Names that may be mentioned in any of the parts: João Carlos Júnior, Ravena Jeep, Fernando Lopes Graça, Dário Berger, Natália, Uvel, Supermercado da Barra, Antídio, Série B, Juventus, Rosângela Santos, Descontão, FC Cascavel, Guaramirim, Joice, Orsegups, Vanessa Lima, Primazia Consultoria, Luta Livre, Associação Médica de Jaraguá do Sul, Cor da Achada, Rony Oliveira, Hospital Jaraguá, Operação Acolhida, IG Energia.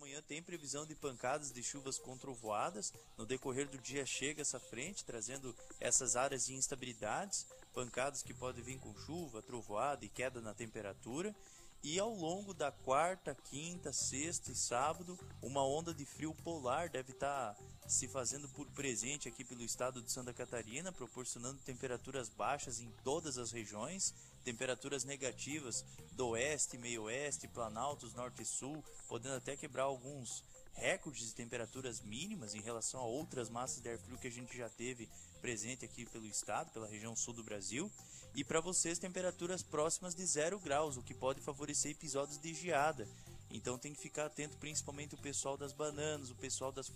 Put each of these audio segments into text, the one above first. manhã tem previsão de pancadas de chuvas com trovoadas. No decorrer do dia chega essa frente, trazendo essas áreas de instabilidades, pancadas que podem vir com chuva, trovoada e queda na temperatura. E ao longo da quarta, quinta, sexta e sábado, uma onda de frio polar deve estar se fazendo por presente aqui pelo estado de Santa Catarina, proporcionando temperaturas baixas em todas as regiões, temperaturas negativas do oeste, meio-oeste, planaltos, norte e sul, podendo até quebrar alguns recordes de temperaturas mínimas em relação a outras massas de ar frio que a gente já teve presente aqui pelo estado, pela região sul do Brasil. E para vocês, temperaturas próximas de 0 graus, o que pode favorecer episódios de geada. Então tem que ficar atento, principalmente o pessoal das bananas, o pessoal das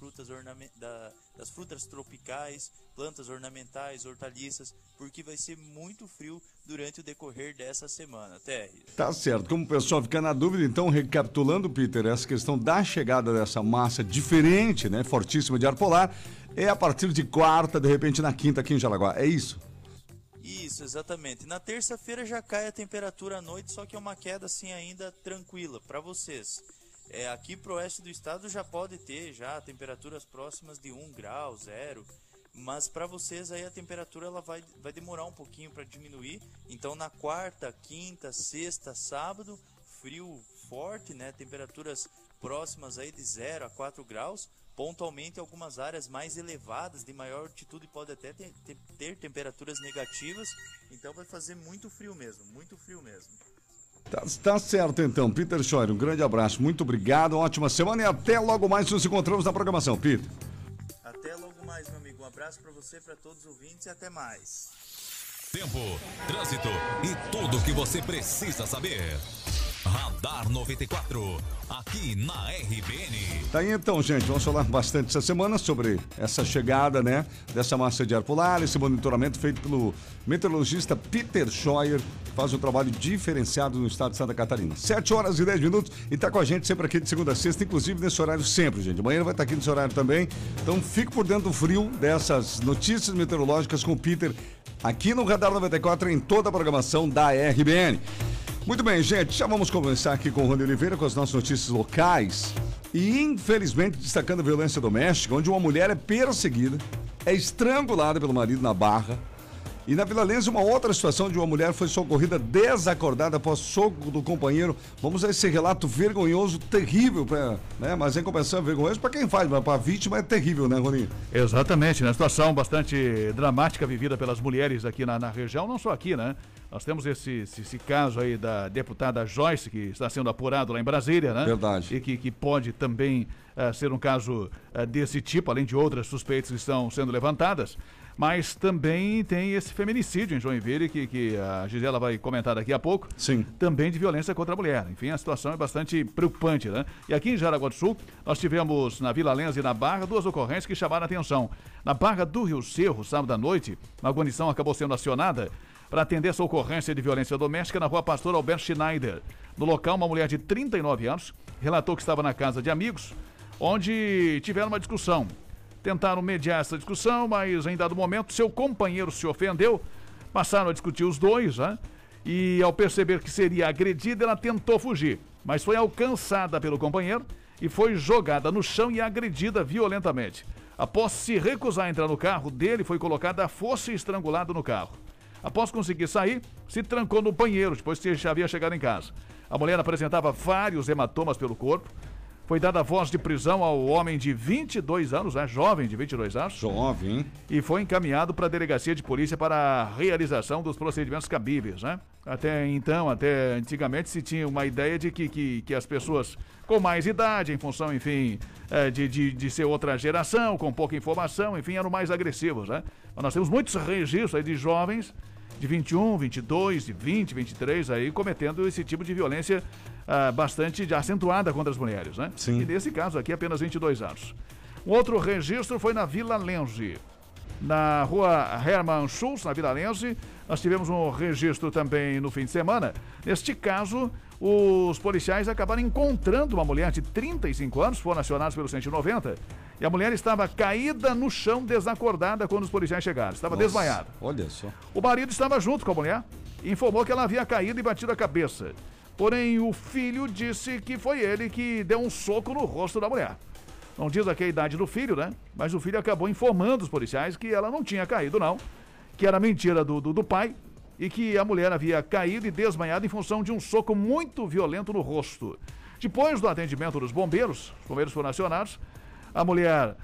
frutas tropicais, plantas ornamentais, hortaliças, porque vai ser muito frio durante o decorrer dessa semana. Até... Tá certo. Como o pessoal fica na dúvida, então, recapitulando, Peter, essa questão da chegada dessa massa diferente, né, fortíssima de ar polar, é a partir de quarta, de repente na quinta aqui em Jaraguá. É isso? Isso, exatamente. Na terça-feira já cai a temperatura à noite, só que é uma queda assim ainda tranquila para vocês. É, aqui pro oeste do estado já pode ter já temperaturas próximas de 1 grau, 0, mas para vocês aí a temperatura ela vai demorar um pouquinho para diminuir. Então na quarta, quinta, sexta, sábado, frio forte, né? Temperaturas próximas aí de 0 a 4 graus. Pontualmente, algumas áreas mais elevadas, de maior altitude, pode até ter temperaturas negativas. Então vai fazer muito frio mesmo, muito frio mesmo. Tá certo então, Peter Scheuer, um grande abraço, muito obrigado, uma ótima semana e até logo mais, nos encontramos na programação, Peter. Até logo mais, meu amigo, um abraço para você, para todos os ouvintes e até mais. Tempo, trânsito e tudo o que você precisa saber. Radar 94, aqui na RBN. Tá aí então, gente, vamos falar bastante essa semana sobre essa chegada, né, dessa massa de ar polar, esse monitoramento feito pelo meteorologista Peter Scheuer, que faz um trabalho diferenciado no estado de Santa Catarina. 7h10 e tá com a gente sempre aqui de segunda a sexta, inclusive nesse horário sempre, gente. Amanhã vai estar aqui nesse horário também. Então fique por dentro do frio dessas notícias meteorológicas com o Peter aqui no Radar 94 em toda a programação da RBN. Muito bem, gente, já vamos conversar aqui com o Rony Oliveira com as nossas notícias locais e, infelizmente, destacando a violência doméstica, onde uma mulher é perseguida, é estrangulada pelo marido na Barra. E na Vila Lense, uma outra situação de uma mulher foi socorrida desacordada após soco do companheiro. Vamos a esse relato vergonhoso, terrível, né? Mas em compensação, vergonhoso para quem faz, mas para a vítima é terrível, né, Roninho? Exatamente, né? Situação bastante dramática vivida pelas mulheres aqui na região, não só aqui, né? Nós temos esse caso aí da deputada Joice, que está sendo apurado lá em Brasília, né? Verdade. E que pode também ser um caso desse tipo, além de outras suspeitas que estão sendo levantadas. Mas também tem esse feminicídio em Joinville, que a Gisela vai comentar daqui a pouco. Sim. Também de violência contra a mulher. Enfim, a situação é bastante preocupante, né? E aqui em Jaraguá do Sul, nós tivemos na Vila Lense e na Barra duas ocorrências que chamaram a atenção. Na Barra do Rio Cerro, sábado à noite, uma guarnição acabou sendo acionada para atender essa ocorrência de violência doméstica na rua Pastor Albert Schneider. No local, uma mulher de 39 anos relatou que estava na casa de amigos, onde tiveram uma discussão. Tentaram mediar essa discussão, mas em dado momento seu companheiro se ofendeu, passaram a discutir os dois, né? E ao perceber que seria agredida, ela tentou fugir, mas foi alcançada pelo companheiro e foi jogada no chão e agredida violentamente. Após se recusar a entrar no carro dele, foi colocada à força e estrangulada no carro. Após conseguir sair, se trancou no banheiro, depois que já havia chegado em casa. A mulher apresentava vários hematomas pelo corpo. Foi dada voz de prisão ao homem de 22 anos, né? Jovem de 22 anos. Jovem, hein? E foi encaminhado para a delegacia de polícia para a realização dos procedimentos cabíveis, né? Até então, até antigamente, se tinha uma ideia de que as pessoas com mais idade, em função, enfim, de ser outra geração, com pouca informação, enfim, eram mais agressivos, né? Mas nós temos muitos registros aí de jovens de 21, 22, de 20, 23 aí, cometendo esse tipo de violência bastante acentuada contra as mulheres, né? Sim. E nesse caso aqui, apenas 22 anos. Um outro registro foi na Vila Lense. Na rua Hermann Schultz, na Vila Lense, nós tivemos um registro também no fim de semana. Neste caso, os policiais acabaram encontrando uma mulher de 35 anos, foram acionados pelo 190, e a mulher estava caída no chão, desacordada, quando os policiais chegaram. Estava desmaiada. Olha só. O marido estava junto com a mulher e informou que ela havia caído e batido a cabeça. Porém, o filho disse que foi ele que deu um soco no rosto da mulher. Não diz aqui a idade do filho, né? Mas o filho acabou informando os policiais que ela não tinha caído, não. Que era mentira do pai e que a mulher havia caído e desmaiado em função de um soco muito violento no rosto. Depois do atendimento dos bombeiros, os bombeiros foram acionados, a mulher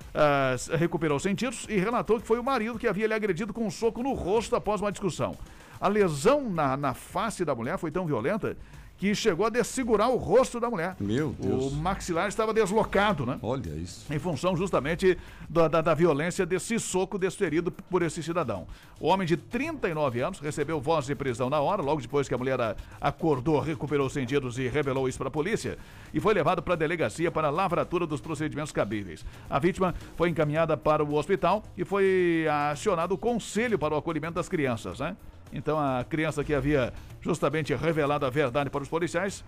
recuperou os sentidos e relatou que foi o marido que havia lhe agredido com um soco no rosto após uma discussão. A lesão na face da mulher foi tão violenta que chegou a desfigurar o rosto da mulher. Meu Deus. O maxilar estava deslocado, né? Olha isso. Em função justamente da violência desse soco desferido por esse cidadão. O homem de 39 anos recebeu voz de prisão na hora, logo depois que a mulher acordou, recuperou os sentidos e revelou isso para a polícia, e foi levado para a delegacia para a lavratura dos procedimentos cabíveis. A vítima foi encaminhada para o hospital e foi acionado o Conselho para o Acolhimento das Crianças, né? Então a criança que havia justamente revelado a verdade para os policiais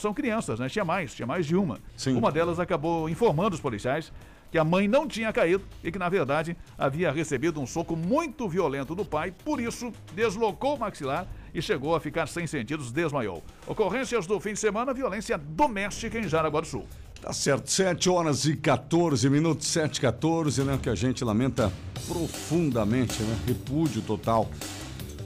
são crianças, né? Tinha mais de uma. Sim. Uma delas acabou informando os policiais que a mãe não tinha caído e que, na verdade, havia recebido um soco muito violento do pai, por isso deslocou o maxilar e chegou a ficar sem sentidos, desmaiou. Ocorrências do fim de semana, violência doméstica em Jaraguá do Sul. Tá certo, 7h14, 7h14, né? Que a gente lamenta profundamente, né? Repúdio total.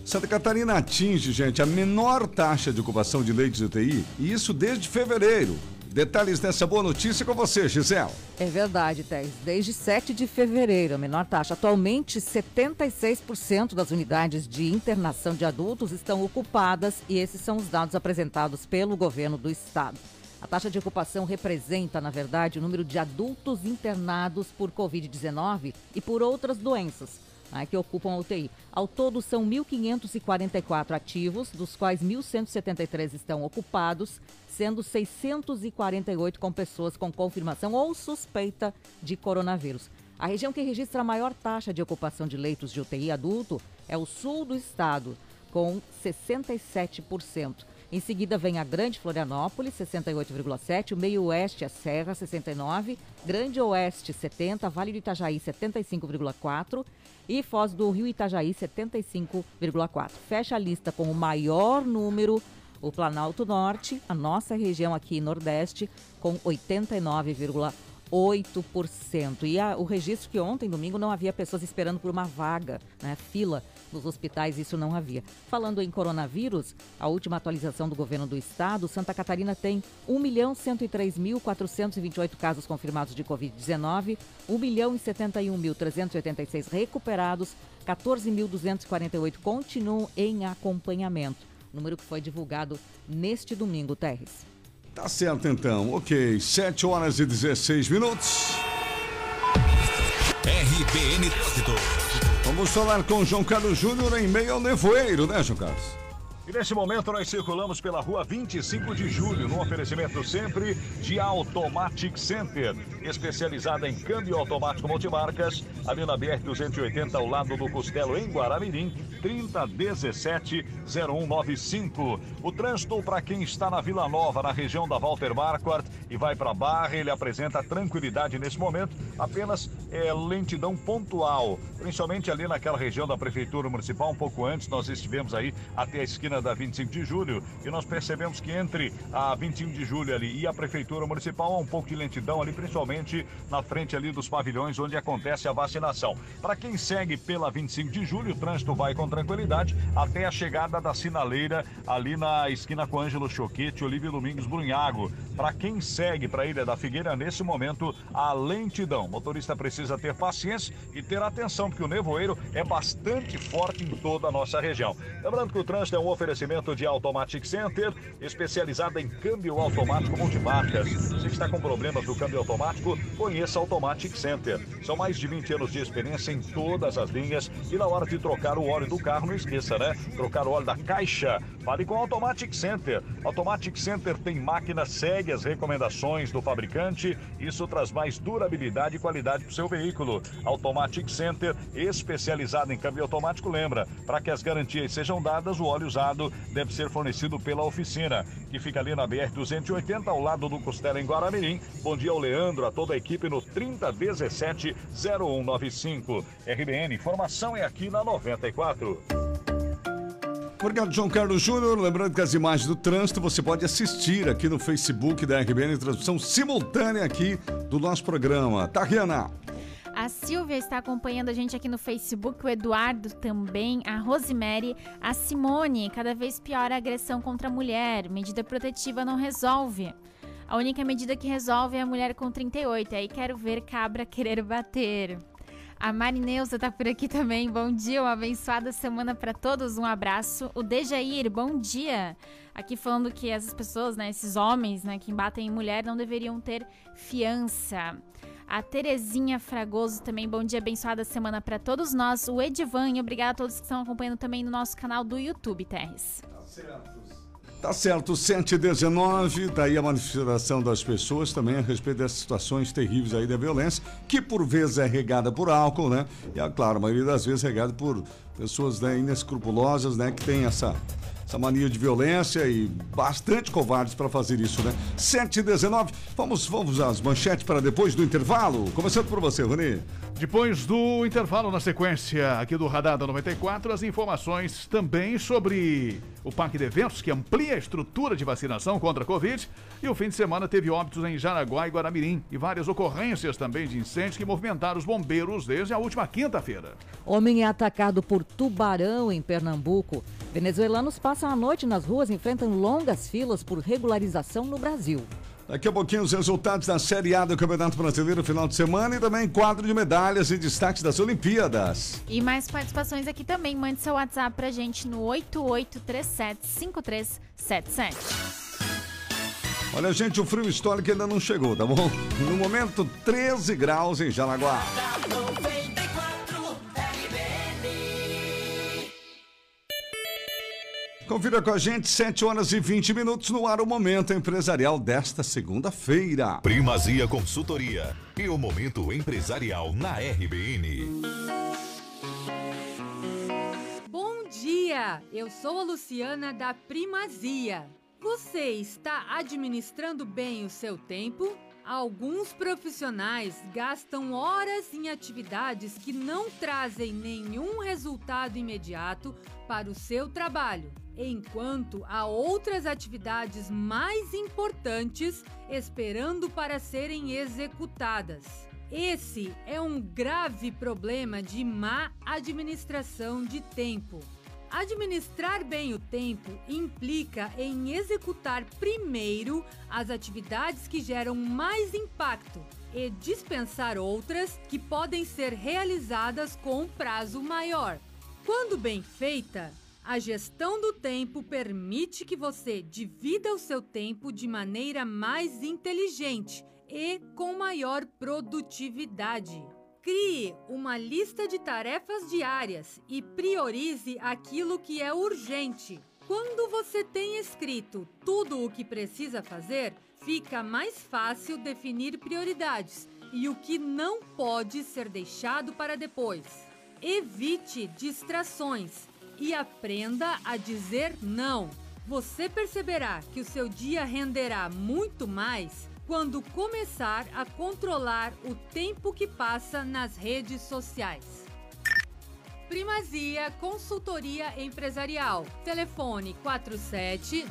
Santa Catarina atinge, gente, a menor taxa de ocupação de leitos de UTI, e isso desde fevereiro. Detalhes dessa boa notícia com você, Gisele. É verdade, Tess. Desde 7 de fevereiro, a menor taxa. Atualmente, 76% das unidades de internação de adultos estão ocupadas, e esses são os dados apresentados pelo governo do estado. A taxa de ocupação representa, na verdade, o número de adultos internados por Covid-19 e por outras doenças que ocupam a UTI. Ao todo, são 1.544 ativos, dos quais 1.173 estão ocupados, sendo 648 com pessoas com confirmação ou suspeita de coronavírus. A região que registra a maior taxa de ocupação de leitos de UTI adulto é o sul do estado, com 67%. Em seguida vem a Grande Florianópolis, 68,7%, o Meio Oeste, a Serra, 69%, Grande Oeste, 70%, Vale do Itajaí, 75,4%, e Foz do Rio Itajaí, 75,4%. Fecha a lista com o maior número, o Planalto Norte, a nossa região aqui Nordeste, com 89,8%. E o registro que ontem, domingo, não havia pessoas esperando por uma vaga, né? Fila nos hospitais, isso não havia. Falando em coronavírus, a última atualização do governo do estado, Santa Catarina tem 1.103.428 casos confirmados de Covid-19, 1.071.386 recuperados, 14.248 continuam em acompanhamento. Número que foi divulgado neste domingo, Terres. Tá certo então, ok, 7h16. RBN Trânsito. Vamos falar com João Carlos Júnior em meio ao nevoeiro, né, João Carlos? E neste momento nós circulamos pela rua 25 de julho, num oferecimento sempre de Automatic Center, especializada em câmbio automático multimarcas, ali na BR-280, ao lado do Costelo, em Guaramirim, 3017-0195. O trânsito para quem está na Vila Nova, na região da Walter Marquardt, e vai para Barra, ele apresenta tranquilidade nesse momento, apenas lentidão pontual, principalmente ali naquela região da Prefeitura Municipal. Um pouco antes, nós estivemos aí até a esquina da 25 de julho, e nós percebemos que entre a 25 de julho ali e a Prefeitura Municipal há um pouco de lentidão ali, principalmente na frente ali dos pavilhões onde acontece a vacinação. Para quem segue pela 25 de julho, o trânsito vai com tranquilidade até a chegada da sinaleira ali na esquina com Ângelo Choquete, Olívio Domingos Brunhago. Para quem segue para a Ilha da Figueira, nesse momento, a lentidão. O motorista precisa ter paciência e ter atenção, porque o nevoeiro é bastante forte em toda a nossa região. Lembrando que o trânsito é um oferecimento de Automatic Center, especializada em câmbio automático multimarcas. Se você está com problemas do câmbio automático, conheça Automatic Center. São mais de 20 anos de experiência em todas as linhas, e na hora de trocar o óleo do carro, não esqueça, né? Trocar o óleo da caixa. Fale com Automatic Center. Automatic Center tem máquina, segue as recomendações do fabricante. Isso traz mais durabilidade e qualidade para o seu veículo. Automatic Center, especializada em câmbio automático, lembra, para que as garantias sejam dadas, o óleo usado deve ser fornecido pela oficina, que fica ali na BR-280, ao lado do Costela, em Guaramirim. Bom dia ao Leandro, a toda a equipe no 3017-0195. RBN, informação é aqui na 94. Obrigado, João Carlos Júnior. Lembrando que as imagens do trânsito você pode assistir aqui no Facebook da RBN, transmissão simultânea aqui do nosso programa. Tá, Riana? A Silvia está acompanhando a gente aqui no Facebook, o Eduardo também, a Rosemary, a Simone. Cada vez pior a agressão contra a mulher. Medida protetiva não resolve. A única medida que resolve é a mulher com 38. Aí quero ver cabra querer bater. A Marineuza tá por aqui também. Bom dia, uma abençoada semana para todos. Um abraço. O Dejair, bom dia. Aqui falando que essas pessoas, né, esses homens, né, que batem em mulher não deveriam ter fiança. A Terezinha Fragoso também, bom dia, abençoada semana para todos nós. O Edivan, e obrigado a todos que estão acompanhando também no nosso canal do YouTube, Terres. Tá certo. Tá certo, 7h19, daí a manifestação das pessoas também a respeito dessas situações terríveis aí da violência, que por vezes é regada por álcool, né? E, é claro, a maioria das vezes é regada por pessoas, né, inescrupulosas, né? Que tem essa mania de violência e bastante covardes para fazer isso, né? 7h19, vamos às manchetes para depois do intervalo. Começando por você, Rony. Depois do intervalo, na sequência aqui do Radar da 94, as informações também sobre o Parque de Eventos, que amplia a estrutura de vacinação contra a Covid, e o fim de semana teve óbitos em Jaraguá e Guaramirim, e várias ocorrências também de incêndios que movimentaram os bombeiros desde a última quinta-feira. Homem é atacado por tubarão em Pernambuco. Venezuelanos passam a noite nas ruas e enfrentam longas filas por regularização no Brasil. Daqui a pouquinho os resultados da Série A do Campeonato Brasileiro no final de semana e também quadro de medalhas e destaques das Olimpíadas. E mais participações aqui também. Mande seu WhatsApp pra gente no 88375377. Olha, gente, o frio histórico ainda não chegou, tá bom? No momento, 13 graus em Jaraguá. Confira com a gente, 7h20 no ar o Momento Empresarial desta segunda-feira. Primazia Consultoria e o Momento Empresarial na RBN. Bom dia, eu sou a Luciana da Primazia. Você está administrando bem o seu tempo? Alguns profissionais gastam horas em atividades que não trazem nenhum resultado imediato para o seu trabalho, enquanto há outras atividades mais importantes esperando para serem executadas. Esse é um grave problema de má administração de tempo. Administrar bem o tempo implica em executar primeiro as atividades que geram mais impacto e dispensar outras que podem ser realizadas com um prazo maior. Quando bem feita, a gestão do tempo permite que você divida o seu tempo de maneira mais inteligente e com maior produtividade. Crie uma lista de tarefas diárias e priorize aquilo que é urgente. Quando você tem escrito tudo o que precisa fazer, fica mais fácil definir prioridades e o que não pode ser deixado para depois. Evite distrações e aprenda a dizer não. Você perceberá que o seu dia renderá muito mais quando começar a controlar o tempo que passa nas redes sociais. Primazia Consultoria Empresarial. Telefone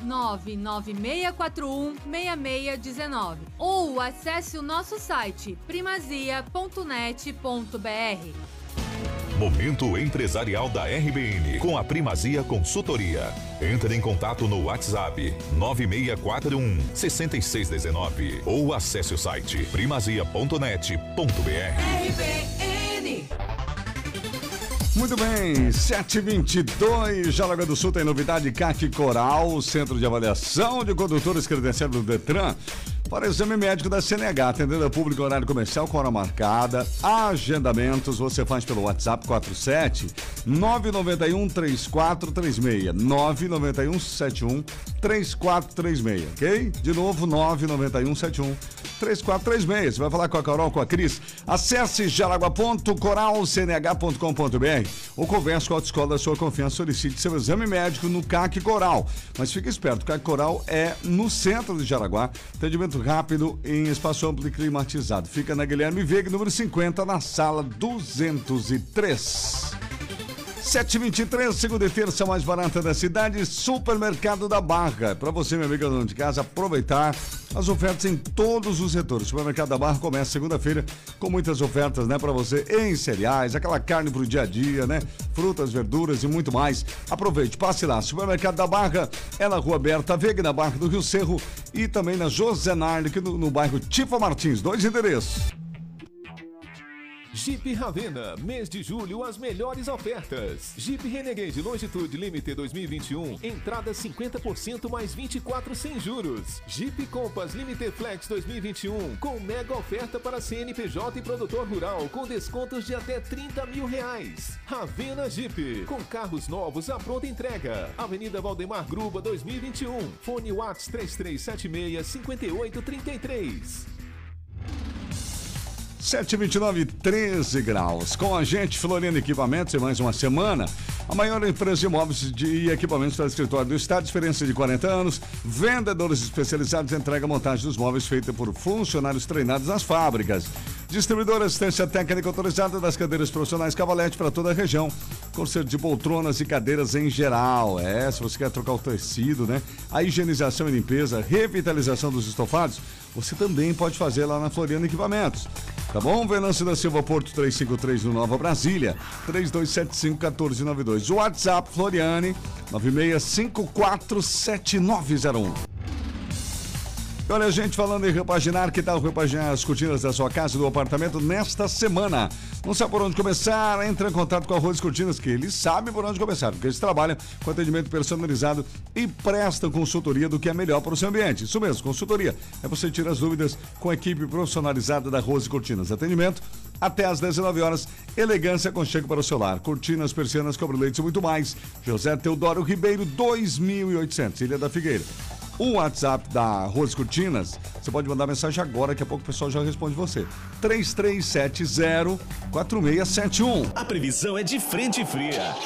47996416619 ou acesse o nosso site primazia.net.br. Momento Empresarial da RBN, com a Primazia Consultoria. Entre em contato no WhatsApp 9641-6619 ou acesse o site primazia.net.br. Muito bem, 7h22, Jaraguá do Sul tem novidade, CAC Coral, Centro de Avaliação de Condutores Credenciados do Detran, para exame médico da CNH, atendendo a público, horário comercial com hora marcada, agendamentos, você faz pelo WhatsApp 47 991 3436, 991 71 3436, ok? De novo, 991 71 3436. Você vai falar com a Carol, com a Cris. Acesse jaraguá.coralcnh.com.br ou converse com a autoescola da sua confiança. Solicite seu exame médico no CAC Coral. Mas fique esperto, o CAC Coral é no centro de Jaraguá. Atendimento rápido em espaço amplo e climatizado. Fica na Guilherme Veiga, número 50, na sala 203. 7h23, segunda e terça mais barata da cidade, Supermercado da Barra. Para você, meu amigo dono de casa, aproveitar as ofertas em todos os setores. O Supermercado da Barra começa segunda-feira com muitas ofertas, né? Para você em cereais, aquela carne pro dia a dia, né? Frutas, verduras e muito mais. Aproveite, passe lá. Supermercado da Barra é na Rua Berta Veg, na Barra do Rio Cerro e também na José Nardi, aqui no bairro Tifa Martins. 2 endereços. Jeep Ravena, mês de julho, as melhores ofertas. Jeep Renegade Longitude Limited 2021, entrada 50% mais 24 sem juros. Jeep Compass Limited Flex 2021, com mega oferta para CNPJ e produtor rural, com descontos de até R$30 mil. Ravena Jeep, com carros novos à pronta entrega. Avenida Valdemar Gruba 2021, fone Whats 3376-5833. 7h29, 13 graus. Com a gente, Floriani Equipamentos, em mais uma semana. A maior empresa de imóveis e equipamentos para escritório do estado, experiência de 40 anos, vendedores especializados, entrega e montagem dos móveis feita por funcionários treinados nas fábricas. Distribuidora assistência técnica autorizada das cadeiras profissionais Cavalete para toda a região. Conserto de poltronas e cadeiras em geral. É, se você quer trocar o tecido, né? A higienização e limpeza, revitalização dos estofados, você também pode fazer lá na Floriani Equipamentos. Tá bom? Venâncio da Silva Porto 353 no Nova Brasília, 3275-1492. WhatsApp Floriani 96547901. E olha, a gente falando em repaginar, que tal repaginar as cortinas da sua casa e do apartamento nesta semana? Não sabe por onde começar? Entra em contato com a Rose Cortinas, que eles sabem por onde começar, porque eles trabalham com atendimento personalizado e prestam consultoria do que é melhor para o seu ambiente. Isso mesmo, consultoria. É você tirar as dúvidas com a equipe profissionalizada da Rose Cortinas. Atendimento até às 19 horas, elegância, aconchego para o seu lar. Cortinas, persianas, cobre-leites e muito mais. José Teodoro Ribeiro, 2800, Ilha da Figueira. O WhatsApp da Rose Cortinas, você pode mandar mensagem agora, daqui a pouco o pessoal já responde você. 3370-4671. A previsão é de frente fria,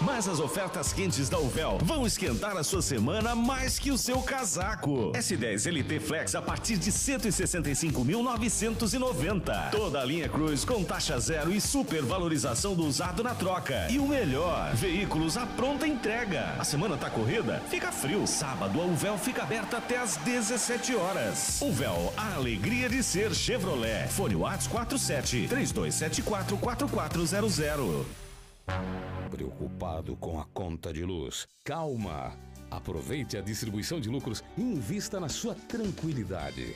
mas as ofertas quentes da Uvel vão esquentar a sua semana mais que o seu casaco. S10 LT Flex a partir de R$ 165.990. Toda a linha Cruz com taxa zero e supervalorização do usado na troca. E o melhor, veículos à pronta entrega. A semana tá corrida? Fica frio. Sábado a Uvel fica aberta até às 17 horas. Uvel, a alegria de ser Chevrolet. Fone Whats 47-3274-4400. Preocupado com a conta de luz? Calma! Aproveite a distribuição de lucros e invista na sua tranquilidade.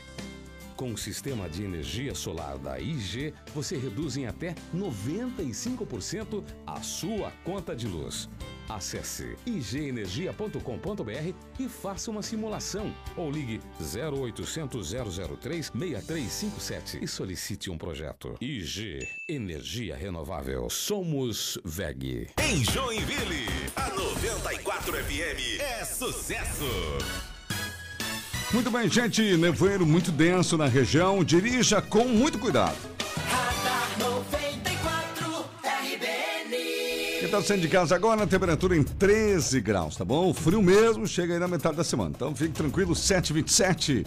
Com o sistema de energia solar da IG, você reduz em até 95% a sua conta de luz. Acesse igenergia.com.br e faça uma simulação ou ligue 0800 003 6357 e solicite um projeto. IG Energia Renovável. Somos WEG. Em Joinville, a 94 FM é sucesso. Muito bem, gente. Nevoeiro muito denso na região. Dirija com muito cuidado. Tá saindo de casa agora, a temperatura em 13 graus, tá bom? O frio mesmo chega aí na metade da semana, então fique tranquilo. 7h27,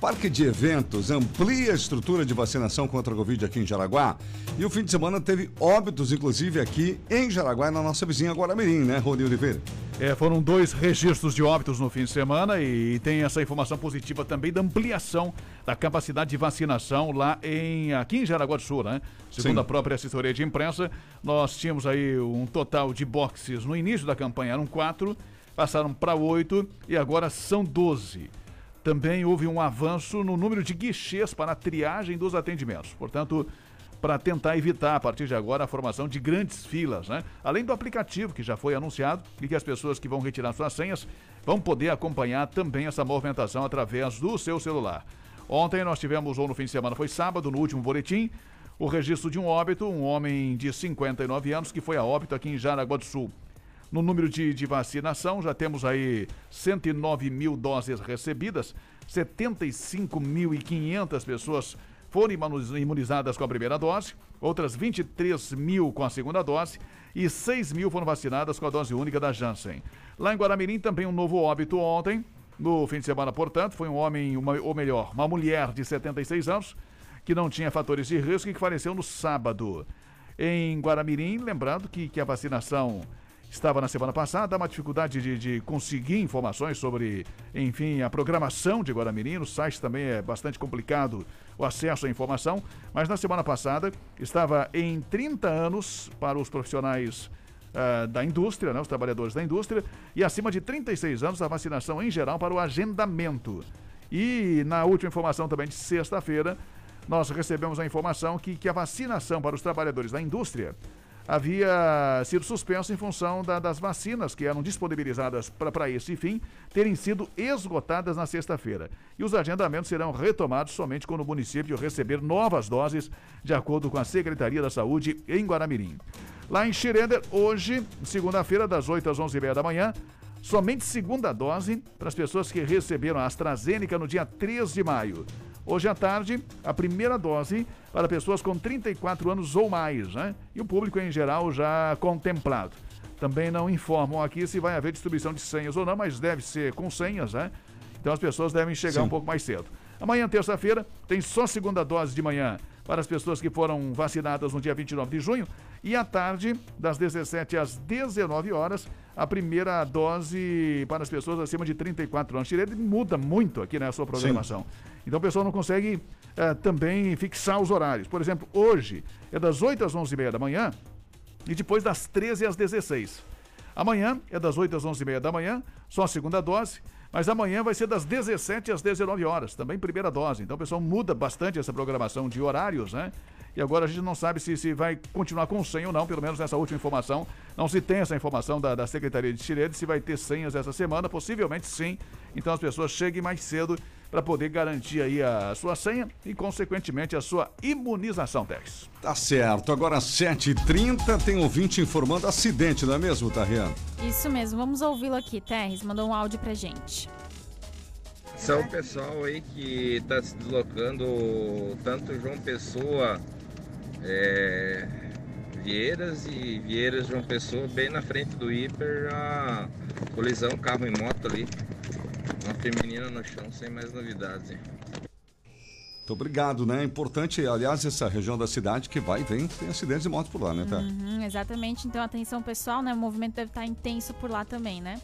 Parque de Eventos amplia a estrutura de vacinação contra a Covid aqui em Jaraguá. E o fim de semana teve óbitos, inclusive aqui em Jaraguá, na nossa vizinha Guaramirim, né, Rony Oliveira? É, foram 2 registros de óbitos no fim de semana e tem essa informação positiva também da ampliação da capacidade de vacinação lá aqui em Jaraguá do Sul, né? Segundo a própria assessoria de imprensa, nós tínhamos aí um total de boxes no início da campanha, eram 4, passaram para 8 e agora são 12. Também houve um avanço no número de guichês para a triagem dos atendimentos, portanto, para tentar evitar, a partir de agora, a formação de grandes filas, né? Além do aplicativo que já foi anunciado e que as pessoas que vão retirar suas senhas vão poder acompanhar também essa movimentação através do seu celular. Ontem nós tivemos, ou no fim de semana, foi sábado, no último boletim, o registro de um óbito, um homem de 59 anos que foi a óbito aqui em Jaraguá do Sul. No número de vacinação, já temos aí 109 mil doses recebidas, 75.500 pessoas foram imunizadas com a primeira dose, outras 23 mil com a segunda dose e 6 mil foram vacinadas com a dose única da Janssen. Lá em Guaramirim também um novo óbito ontem, no fim de semana, portanto, foi um homem, uma mulher de 76 anos que não tinha fatores de risco e que faleceu no sábado. em Guaramirim. Lembrando que a vacinação estava na semana passada, uma dificuldade de conseguir informações sobre, enfim, a programação de Guaramirim. No site também é bastante complicado o acesso à informação, mas na semana passada estava em 30 anos para os profissionais da indústria, né, os trabalhadores da indústria, e acima de 36 anos a vacinação em geral para o agendamento. E na última informação também de sexta-feira, nós recebemos a informação que a vacinação para os trabalhadores da indústria havia sido suspensa em função das vacinas que eram disponibilizadas para esse fim terem sido esgotadas na sexta-feira. E os agendamentos serão retomados somente quando o município receber novas doses, de acordo com a Secretaria da Saúde em Guaramirim. Lá em Xirender, hoje, segunda-feira, das 8 às 11h30 da manhã, somente segunda dose para as pessoas que receberam a AstraZeneca no dia 3 de maio. Hoje à tarde, a primeira dose para pessoas com 34 anos ou mais, né? E o público em geral já contemplado. Também não informam aqui se vai haver distribuição de senhas ou não, mas deve ser com senhas, né? Então as pessoas devem chegar um pouco mais cedo. Amanhã, terça-feira, tem só segunda dose de manhã para as pessoas que foram vacinadas no dia 29 de junho. E à tarde, das 17 às 19 horas, a primeira dose para as pessoas acima de 34 anos. Ele muda muito aqui na sua programação. Sim. Então o pessoal não consegue também fixar os horários. Por exemplo, hoje é das 8 às 11h30 da manhã e depois das 13 às 16h. Amanhã é das 8 às 11h30 da manhã, só a segunda dose. Mas amanhã vai ser das 17 às 19 horas, também primeira dose. Então o pessoal muda bastante essa programação de horários, né? E agora a gente não sabe se vai continuar com senha ou não, pelo menos nessa última informação. Não se tem essa informação da Secretaria de Xirede, se vai ter senhas essa semana, possivelmente sim. Então as pessoas cheguem mais cedo para poder garantir aí a sua senha e, consequentemente, a sua imunização, Tex. Tá certo. Agora, às 7h30, tem ouvinte informando acidente, não é mesmo, Tarriano? Isso mesmo. Vamos ouvi-lo aqui, Teres. Mandou um áudio pra gente. São o pessoal aí que tá se deslocando, tanto João Pessoa... Vieiras e Vieiras de João Pessoa, bem na frente do hiper, a colisão carro e moto ali, uma feminina no chão, sem mais novidades, hein? Muito obrigado, né? É importante, aliás, essa região da cidade que vai e vem, tem acidentes de moto por lá, né, tá? Exatamente, então atenção pessoal, né? O movimento deve estar intenso por lá também, né?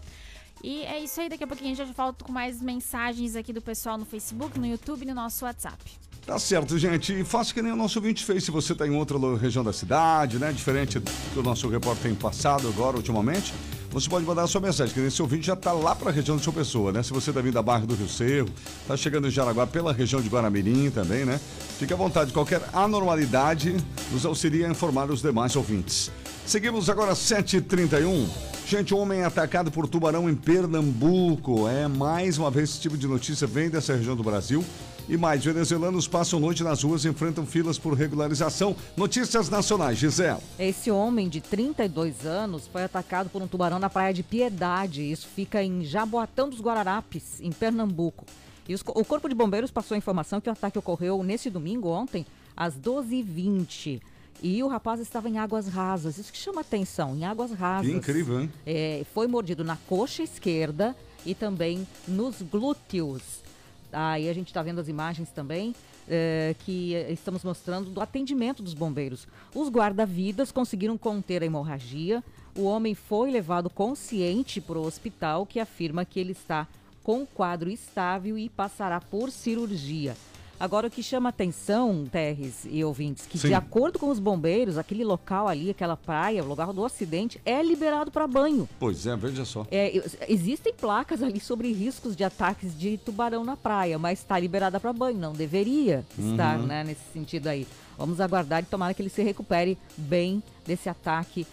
E é isso aí, daqui a pouquinho a gente já volta com mais mensagens aqui do pessoal no Facebook, no YouTube e no nosso WhatsApp. Tá certo, gente. E faça que nem o nosso ouvinte fez. Se você está em outra região da cidade, né? Diferente do nosso repórter em passado, agora, ultimamente, você pode mandar a sua mensagem, que nesse ouvinte já está lá para a região de João Pessoa, né? Se você está vindo da Barra do Rio Cerro, está chegando em Jaraguá pela região de Guaramirim também, né? Fique à vontade. Qualquer anormalidade nos auxilia a informar os demais ouvintes. Seguimos agora 7h31. Gente, um homem é atacado por tubarão em Pernambuco. É, mais uma vez, esse tipo de notícia vem dessa região do Brasil. E mais, venezuelanos passam noite nas ruas e enfrentam filas por regularização. Notícias nacionais, Gisele. Esse homem de 32 anos foi atacado por um tubarão na Praia de Piedade. Isso fica em Jaboatão dos Guararapes, em Pernambuco. E o Corpo de Bombeiros passou a informação que o ataque ocorreu nesse domingo, ontem, às 12h20. E o rapaz estava em águas rasas. Isso que chama atenção, em águas rasas. Que incrível, hein? É, foi mordido na coxa esquerda e também nos glúteos. Aí a gente está vendo as imagens também que estamos mostrando do atendimento dos bombeiros. Os guarda-vidas conseguiram conter a hemorragia. O homem foi levado consciente para o hospital, que afirma que ele está com quadro estável e passará por cirurgia. Agora, o que chama atenção, Terres e ouvintes, que de acordo com os bombeiros, aquele local ali, aquela praia, o lugar do acidente, é liberado para banho. Pois é, veja só. É, existem placas ali sobre riscos de ataques de tubarão na praia, mas está liberada para banho, não deveria estar, né, nesse sentido aí. Vamos aguardar e tomara que ele se recupere bem desse ataque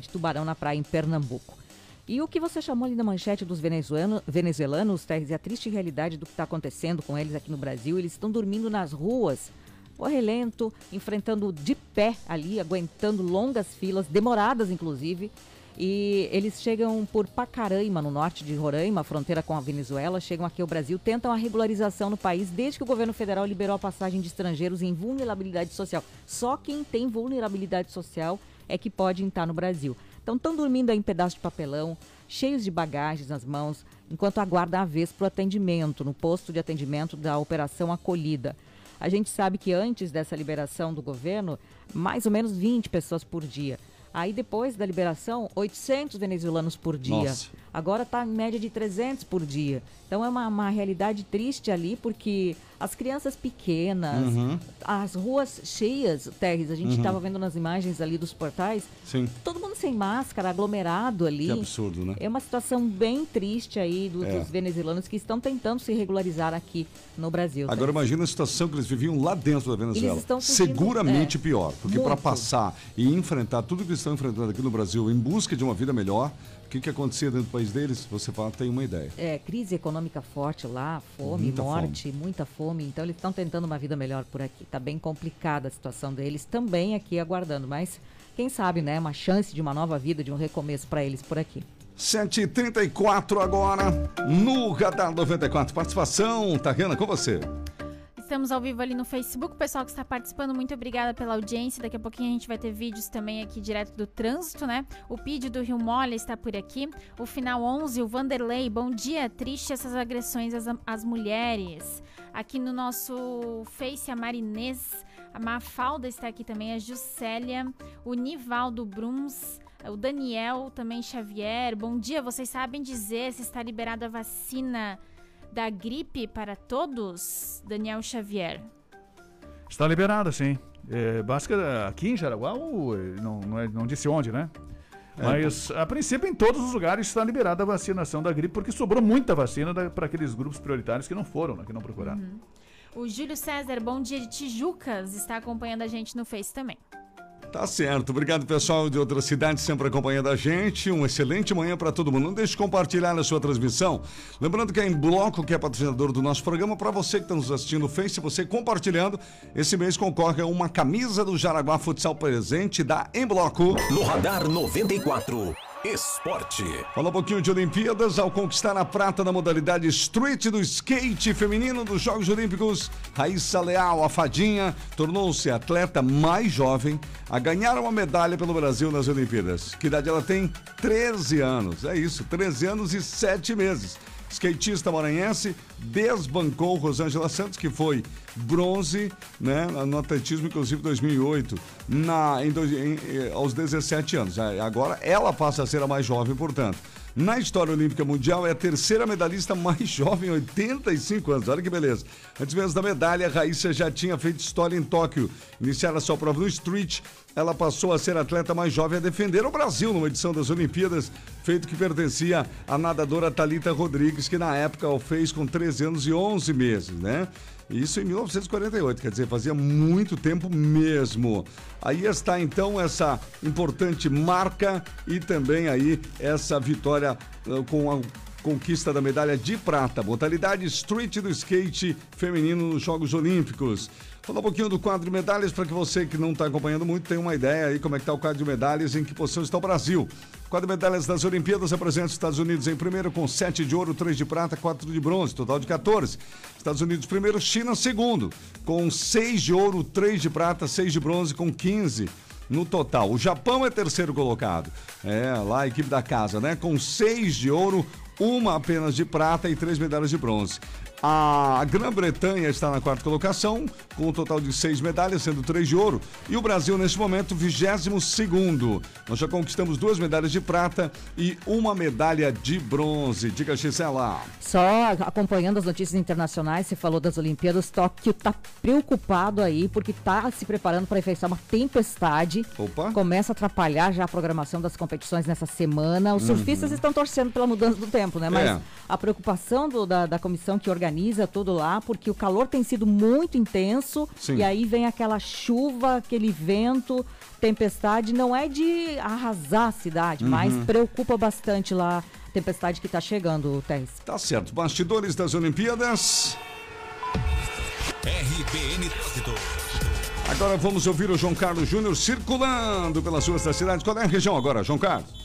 de tubarão na praia em Pernambuco. E o que você chamou ali na manchete dos venezuelanos, Terres, e a triste realidade do que está acontecendo com eles aqui no Brasil, eles estão dormindo nas ruas, ao relento, enfrentando de pé ali, aguentando longas filas, demoradas inclusive, e eles chegam por Pacaraima, no norte de Roraima, fronteira com a Venezuela, chegam aqui ao Brasil, tentam a regularização no país desde que o governo federal liberou a passagem de estrangeiros em vulnerabilidade social. Só quem tem vulnerabilidade social é que pode entrar no Brasil. Então, estão dormindo aí em pedaço de papelão, cheios de bagagens nas mãos, enquanto aguardam a vez para o atendimento, no posto de atendimento da Operação Acolhida. A gente sabe que antes dessa liberação do governo, mais ou menos 20 pessoas por dia. Aí depois da liberação, 800 venezuelanos por dia. Nossa. Agora está em média de 300 por dia. Então é uma realidade triste ali, porque as crianças pequenas, uhum, as ruas cheias, Terres, a gente estava vendo nas imagens ali dos portais, sim, todo mundo sem máscara, aglomerado ali. Que absurdo, né? É uma situação bem triste aí dos venezuelanos que estão tentando se regularizar aqui no Brasil. Agora imagina a situação que eles viviam lá dentro da Venezuela. Eles estão sentindo, seguramente pior, porque para passar e enfrentar tudo que estão enfrentando aqui no Brasil em busca de uma vida melhor, o que acontecia dentro do país deles, você fala, tem uma ideia. É, crise econômica forte lá, fome, muita morte, fome, muita fome, então eles estão tentando uma vida melhor por aqui, tá bem complicada a situação deles, também aqui aguardando, mas quem sabe, né, uma chance de uma nova vida, de um recomeço para eles por aqui. 7h34 agora, no Radar 94, participação, Tariana, com você. Estamos ao vivo ali no Facebook, o pessoal que está participando, muito obrigada pela audiência. Daqui a pouquinho a gente vai ter vídeos também aqui direto do trânsito, né? O Pídio do Rio Mole está por aqui. O Final 11, o Vanderlei, bom dia, triste essas agressões às mulheres. Aqui no nosso Face, a Marinês, a Mafalda está aqui também, a Juscelia, o Nivaldo Bruns, o Daniel também Xavier. Bom dia, vocês sabem dizer se está liberada a vacina da gripe para todos, Daniel Xavier? Está liberada, sim. É, basta aqui em Jaraguá, não disse onde, né? É, mas, a princípio, em todos os lugares está liberada a vacinação da gripe, porque sobrou muita vacina para aqueles grupos prioritários que não foram, né, que não procuraram. Uhum. O Júlio César, bom dia, de Tijucas, está acompanhando a gente no Face também. Tá certo, obrigado pessoal de outras cidades sempre acompanhando a gente, uma excelente manhã para todo mundo, não deixe de compartilhar a sua transmissão, lembrando que é Embloco que é patrocinador do nosso programa, para você que está nos assistindo no Face, você compartilhando esse mês concorre a uma camisa do Jaraguá Futsal presente da Embloco. No Radar 94 Esporte. Fala um pouquinho de Olimpíadas. Ao conquistar a prata na modalidade street do skate feminino dos Jogos Olímpicos, Raíssa Leal, a Fadinha, tornou-se a atleta mais jovem a ganhar uma medalha pelo Brasil nas Olimpíadas. Que idade ela tem? 13 anos. É isso, 13 anos e 7 meses. Skatista maranhense desbancou Rosângela Santos, que foi bronze, né, no atletismo, inclusive 2008, aos 17 anos. Agora ela passa a ser a mais jovem, portanto. Na história olímpica mundial, é a terceira medalhista mais jovem, 85 anos. Olha que beleza. Antes mesmo da medalha, a Raíssa já tinha feito história em Tóquio. Iniciar a sua prova no street, ela passou a ser a atleta mais jovem a defender o Brasil numa edição das Olimpíadas, feito que pertencia à nadadora Talita Rodrigues, que na época o fez com 13 anos e 11 meses, né? Isso em 1948, quer dizer, fazia muito tempo mesmo. Aí está então essa importante marca e também aí essa vitória com a conquista da medalha de prata, modalidade street do skate feminino nos Jogos Olímpicos. Falar um pouquinho do quadro de medalhas para que você que não está acompanhando muito tenha uma ideia aí como é que está o quadro de medalhas, em que posição está o Brasil. O quadro de medalhas das Olimpíadas apresenta os Estados Unidos em primeiro com 7 de ouro, 3 de prata, 4 de bronze, total de 14. Estados Unidos primeiro, China segundo, com 6 de ouro, 3 de prata, 6 de bronze, com 15 no total. O Japão é terceiro colocado, lá a equipe da casa, né? Com 6 de ouro, 1 apenas de prata e 3 medalhas de bronze. A Grã-Bretanha está na quarta colocação, com um total de 6 medalhas, sendo 3 de ouro. E o Brasil, neste momento, 22º. Nós já conquistamos 2 medalhas de prata e 1 medalha de bronze. Diga, Gisela. Só acompanhando as notícias internacionais, você falou das Olimpíadas, Tóquio está preocupado aí, porque está se preparando para enfrentar uma tempestade. Opa. Começa a atrapalhar já a programação das competições nessa semana. Os surfistas estão torcendo pela mudança do tempo, né? Mas a preocupação da comissão que organiza tudo lá, porque o calor tem sido muito intenso, sim, e aí vem aquela chuva, aquele vento, tempestade, não é de arrasar a cidade, mas preocupa bastante lá a tempestade que está chegando, Teres. Tá certo, bastidores das Olimpíadas. RBN Agora vamos ouvir o João Carlos Júnior circulando pelas ruas da cidade. Qual é a região agora, João Carlos?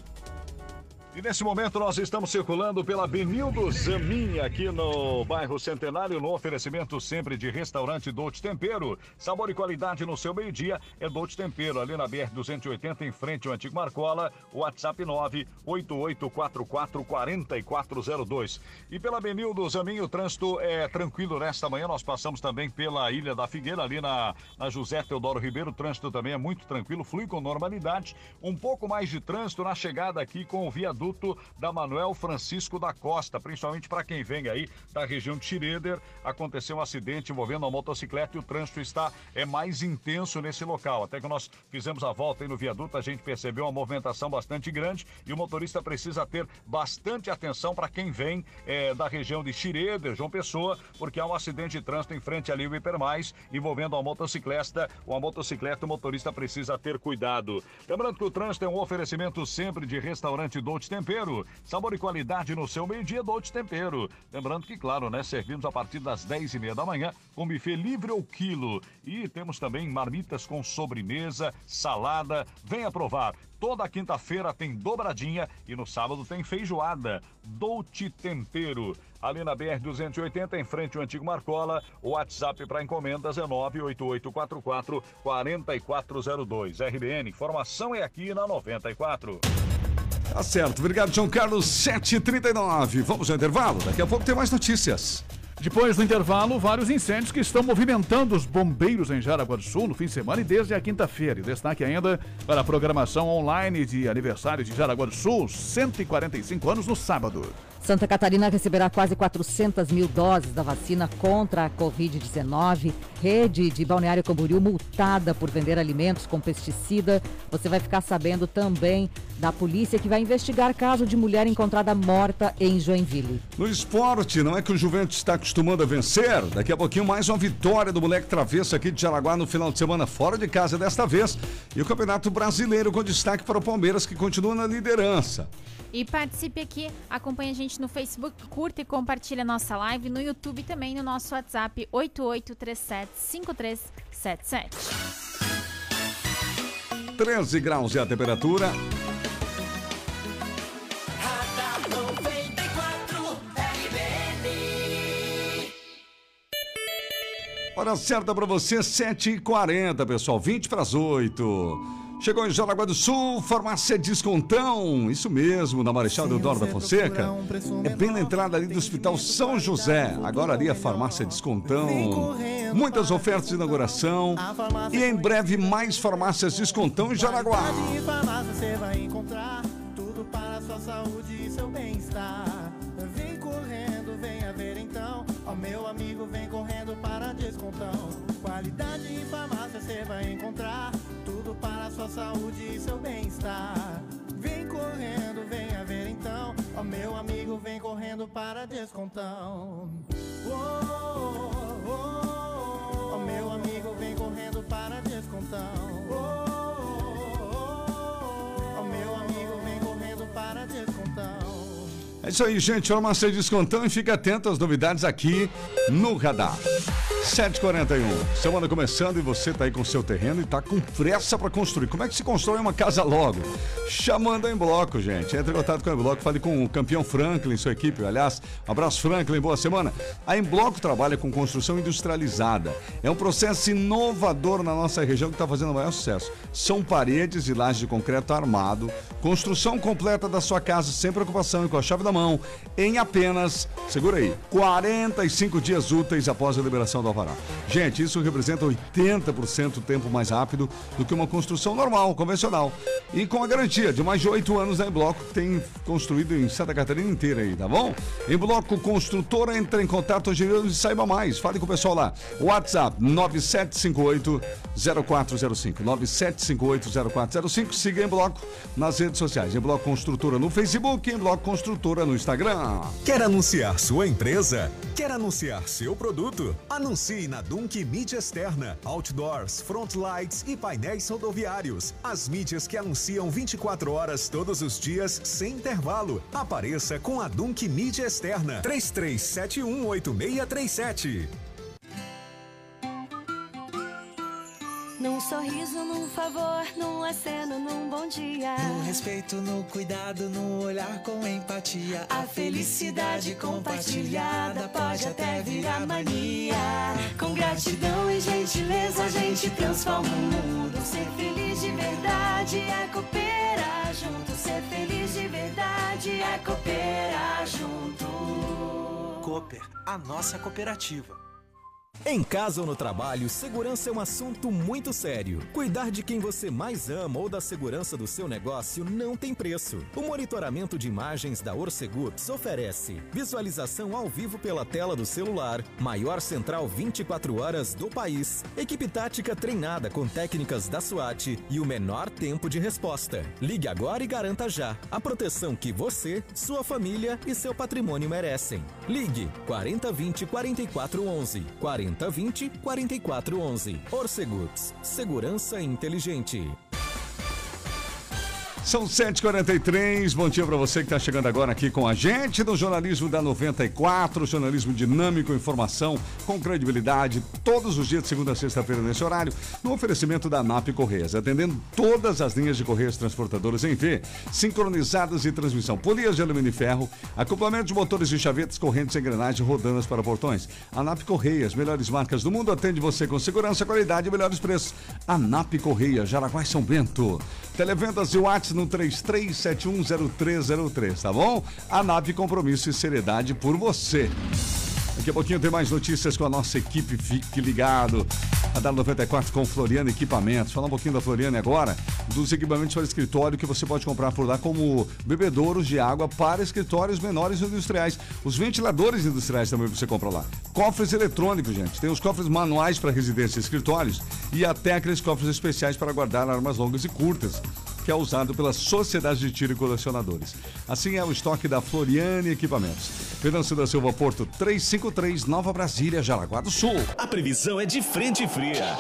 E nesse momento nós estamos circulando pela Benildo Zamin, aqui no bairro Centenário, no oferecimento sempre de restaurante Dolce Tempero. Sabor e qualidade no seu meio-dia é Dolce Tempero, ali na BR-280, em frente ao antigo Marcola, WhatsApp 988444402. E pela Benildo Zamin, o trânsito é tranquilo nesta manhã. Nós passamos também pela Ilha da Figueira, ali na José Teodoro Ribeiro. O trânsito também é muito tranquilo, flui com normalidade. Um pouco mais de trânsito na chegada aqui com o viaduto da Manuel Francisco da Costa, principalmente para quem vem aí da região de Schroeder. Aconteceu um acidente envolvendo uma motocicleta e o trânsito está mais intenso nesse local. Até que nós fizemos a volta aí no viaduto, a gente percebeu uma movimentação bastante grande e o motorista precisa ter bastante atenção para quem vem da região de Schroeder, João Pessoa, porque há um acidente de trânsito em frente ali ao Hipermais envolvendo uma motocicleta, o motorista precisa ter cuidado. Lembrando que o trânsito é um oferecimento sempre de restaurante Dolce Tempero. Sabor e qualidade no seu meio-dia, Dolce Tempero. Lembrando que, claro, servimos a partir das 10h30 da manhã com buffet livre ou quilo. E temos também marmitas com sobremesa, salada. Venha provar. Toda quinta-feira tem dobradinha e no sábado tem feijoada. Dolce Tempero. Ali na BR-280, em frente ao antigo Marcola, o WhatsApp para encomendas é 988444402. RBN, informação é aqui na 94. Tá certo, obrigado João Carlos, 7h39. Vamos ao intervalo, daqui a pouco tem mais notícias. Depois do intervalo, vários incêndios que estão movimentando os bombeiros em Jaraguá do Sul no fim de semana e desde a quinta-feira. E destaque ainda para a programação online de aniversário de Jaraguá do Sul, 145 anos no sábado. Santa Catarina receberá quase 400 mil doses da vacina contra a Covid-19. Rede de Balneário Camboriú multada por vender alimentos com pesticida. Você vai ficar sabendo também da polícia que vai investigar caso de mulher encontrada morta em Joinville. No esporte, não é que o Juventus está acostumando a vencer? Daqui a pouquinho mais uma vitória do Moleque Travesso aqui de Jaraguá no final de semana fora de casa desta vez. E o Campeonato Brasileiro com destaque para o Palmeiras, que continua na liderança. E participe aqui, acompanhe a gente no Facebook, curta e compartilha a nossa live, no YouTube e também no nosso WhatsApp 88375377. 13 graus é a temperatura. Hora certa para você, 7h40, pessoal, 20 para as 8. Chegou em Jaraguá do Sul, farmácia Descontão, isso mesmo, na Marechal Deodoro da Fonseca, é bem na entrada ali do Hospital São José, agora ali a farmácia Descontão, muitas ofertas de inauguração e em breve mais farmácias Descontão em Jaraguá. Você vai encontrar tudo para sua saúde e seu bem-estar. Vem correndo, venha ver então, ó meu amigo, vem correndo para Descontão. Qualidade em farmácia você vai encontrar, tudo para sua saúde e seu bem-estar. Vem correndo, venha ver então, ó meu amigo, vem correndo para Descontão. Oh, oh, oh, ó meu amigo, vem correndo para Descontão. Oh, oh, oh, oh, ó meu amigo, vem correndo para Descontão. É isso aí, gente. Farmácia Descontão e fica atento às novidades aqui no Radar. 7h41. Semana começando e você tá aí com seu terreno e tá com pressa para construir. Como é que se constrói uma casa logo? Chamando a Embloco, gente. Entre em contato com a Embloco, fale com o campeão Franklin, sua equipe. Aliás, abraço Franklin, boa semana. A Embloco trabalha com construção industrializada. É um processo inovador na nossa região que está fazendo o maior sucesso. São paredes e lajes de concreto armado, construção completa da sua casa sem preocupação e com a chave da mão, em apenas, segura aí, 45 dias úteis após a liberação do alvará. Gente, isso representa 80% do tempo mais rápido do que uma construção normal, convencional. E com a garantia de mais de 8 anos da Embloco, que tem construído em Santa Catarina inteira aí, tá bom? Embloco Construtora, entra em contato hoje e saiba mais. Fale com o pessoal lá. WhatsApp 9758-0405. 9758-0405. Siga Embloco nas redes sociais. Embloco Construtora no Facebook e Embloco Construtora no Instagram. Quer anunciar sua empresa? Quer anunciar seu produto? Anuncie na Dunque Mídia Externa, outdoors, front lights e painéis rodoviários. As mídias que anunciam 24 horas todos os dias, sem intervalo. Apareça com a Dunque Mídia Externa. 33718637. Num sorriso, num favor, num aceno, num bom dia. No respeito, no cuidado, no olhar com empatia. A felicidade compartilhada pode até virar mania. Com gratidão e gentileza a gente transforma o mundo. Ser feliz de verdade é cooperar junto. Ser feliz de verdade é cooperar junto. Cooper, a nossa cooperativa. Em casa ou no trabalho, segurança é um assunto muito sério. Cuidar de quem você mais ama ou da segurança do seu negócio não tem preço. O monitoramento de imagens da Orsegups oferece visualização ao vivo pela tela do celular, maior central 24 horas do país, equipe tática treinada com técnicas da SWAT e o menor tempo de resposta. Ligue agora e garanta já a proteção que você, sua família e seu patrimônio merecem. Ligue 4020 4411 4020-4411. Orsegups, segurança inteligente. São 7h43, bom dia para você que está chegando agora aqui com a gente no Jornalismo da 94, jornalismo dinâmico, informação com credibilidade, todos os dias de segunda a sexta-feira nesse horário, no oferecimento da NAP Correias, atendendo todas as linhas de correias transportadoras em V, sincronizadas e transmissão, polias de alumínio e ferro, acoplamento de motores e chavetas, correntes, engrenagem, rodanas para portões. A NAP Correias, melhores marcas do mundo, atende você com segurança, qualidade e melhores preços. A NAP Correias, Jaraguá e São Bento. Televendas e WhatsApp no 33710303, tá bom? A NAP, compromisso e seriedade por você. Daqui a pouquinho tem mais notícias com a nossa equipe, fique ligado. A W94 com Floriani Equipamentos. Falar um pouquinho da Floriani agora, dos equipamentos para escritório que você pode comprar por lá, como bebedouros de água para escritórios menores e industriais. Os ventiladores industriais também você compra lá. Cofres eletrônicos, gente. Tem os cofres manuais para residência e escritórios e até aqueles cofres especiais para guardar armas longas e curtas, que é usado pela Sociedade de Tiro e Colecionadores. Assim é o estoque da Floriani Equipamentos. Venâncio da Silva, Porto 353, Nova Brasília, Jaraguá do Sul. A previsão é de frente fria,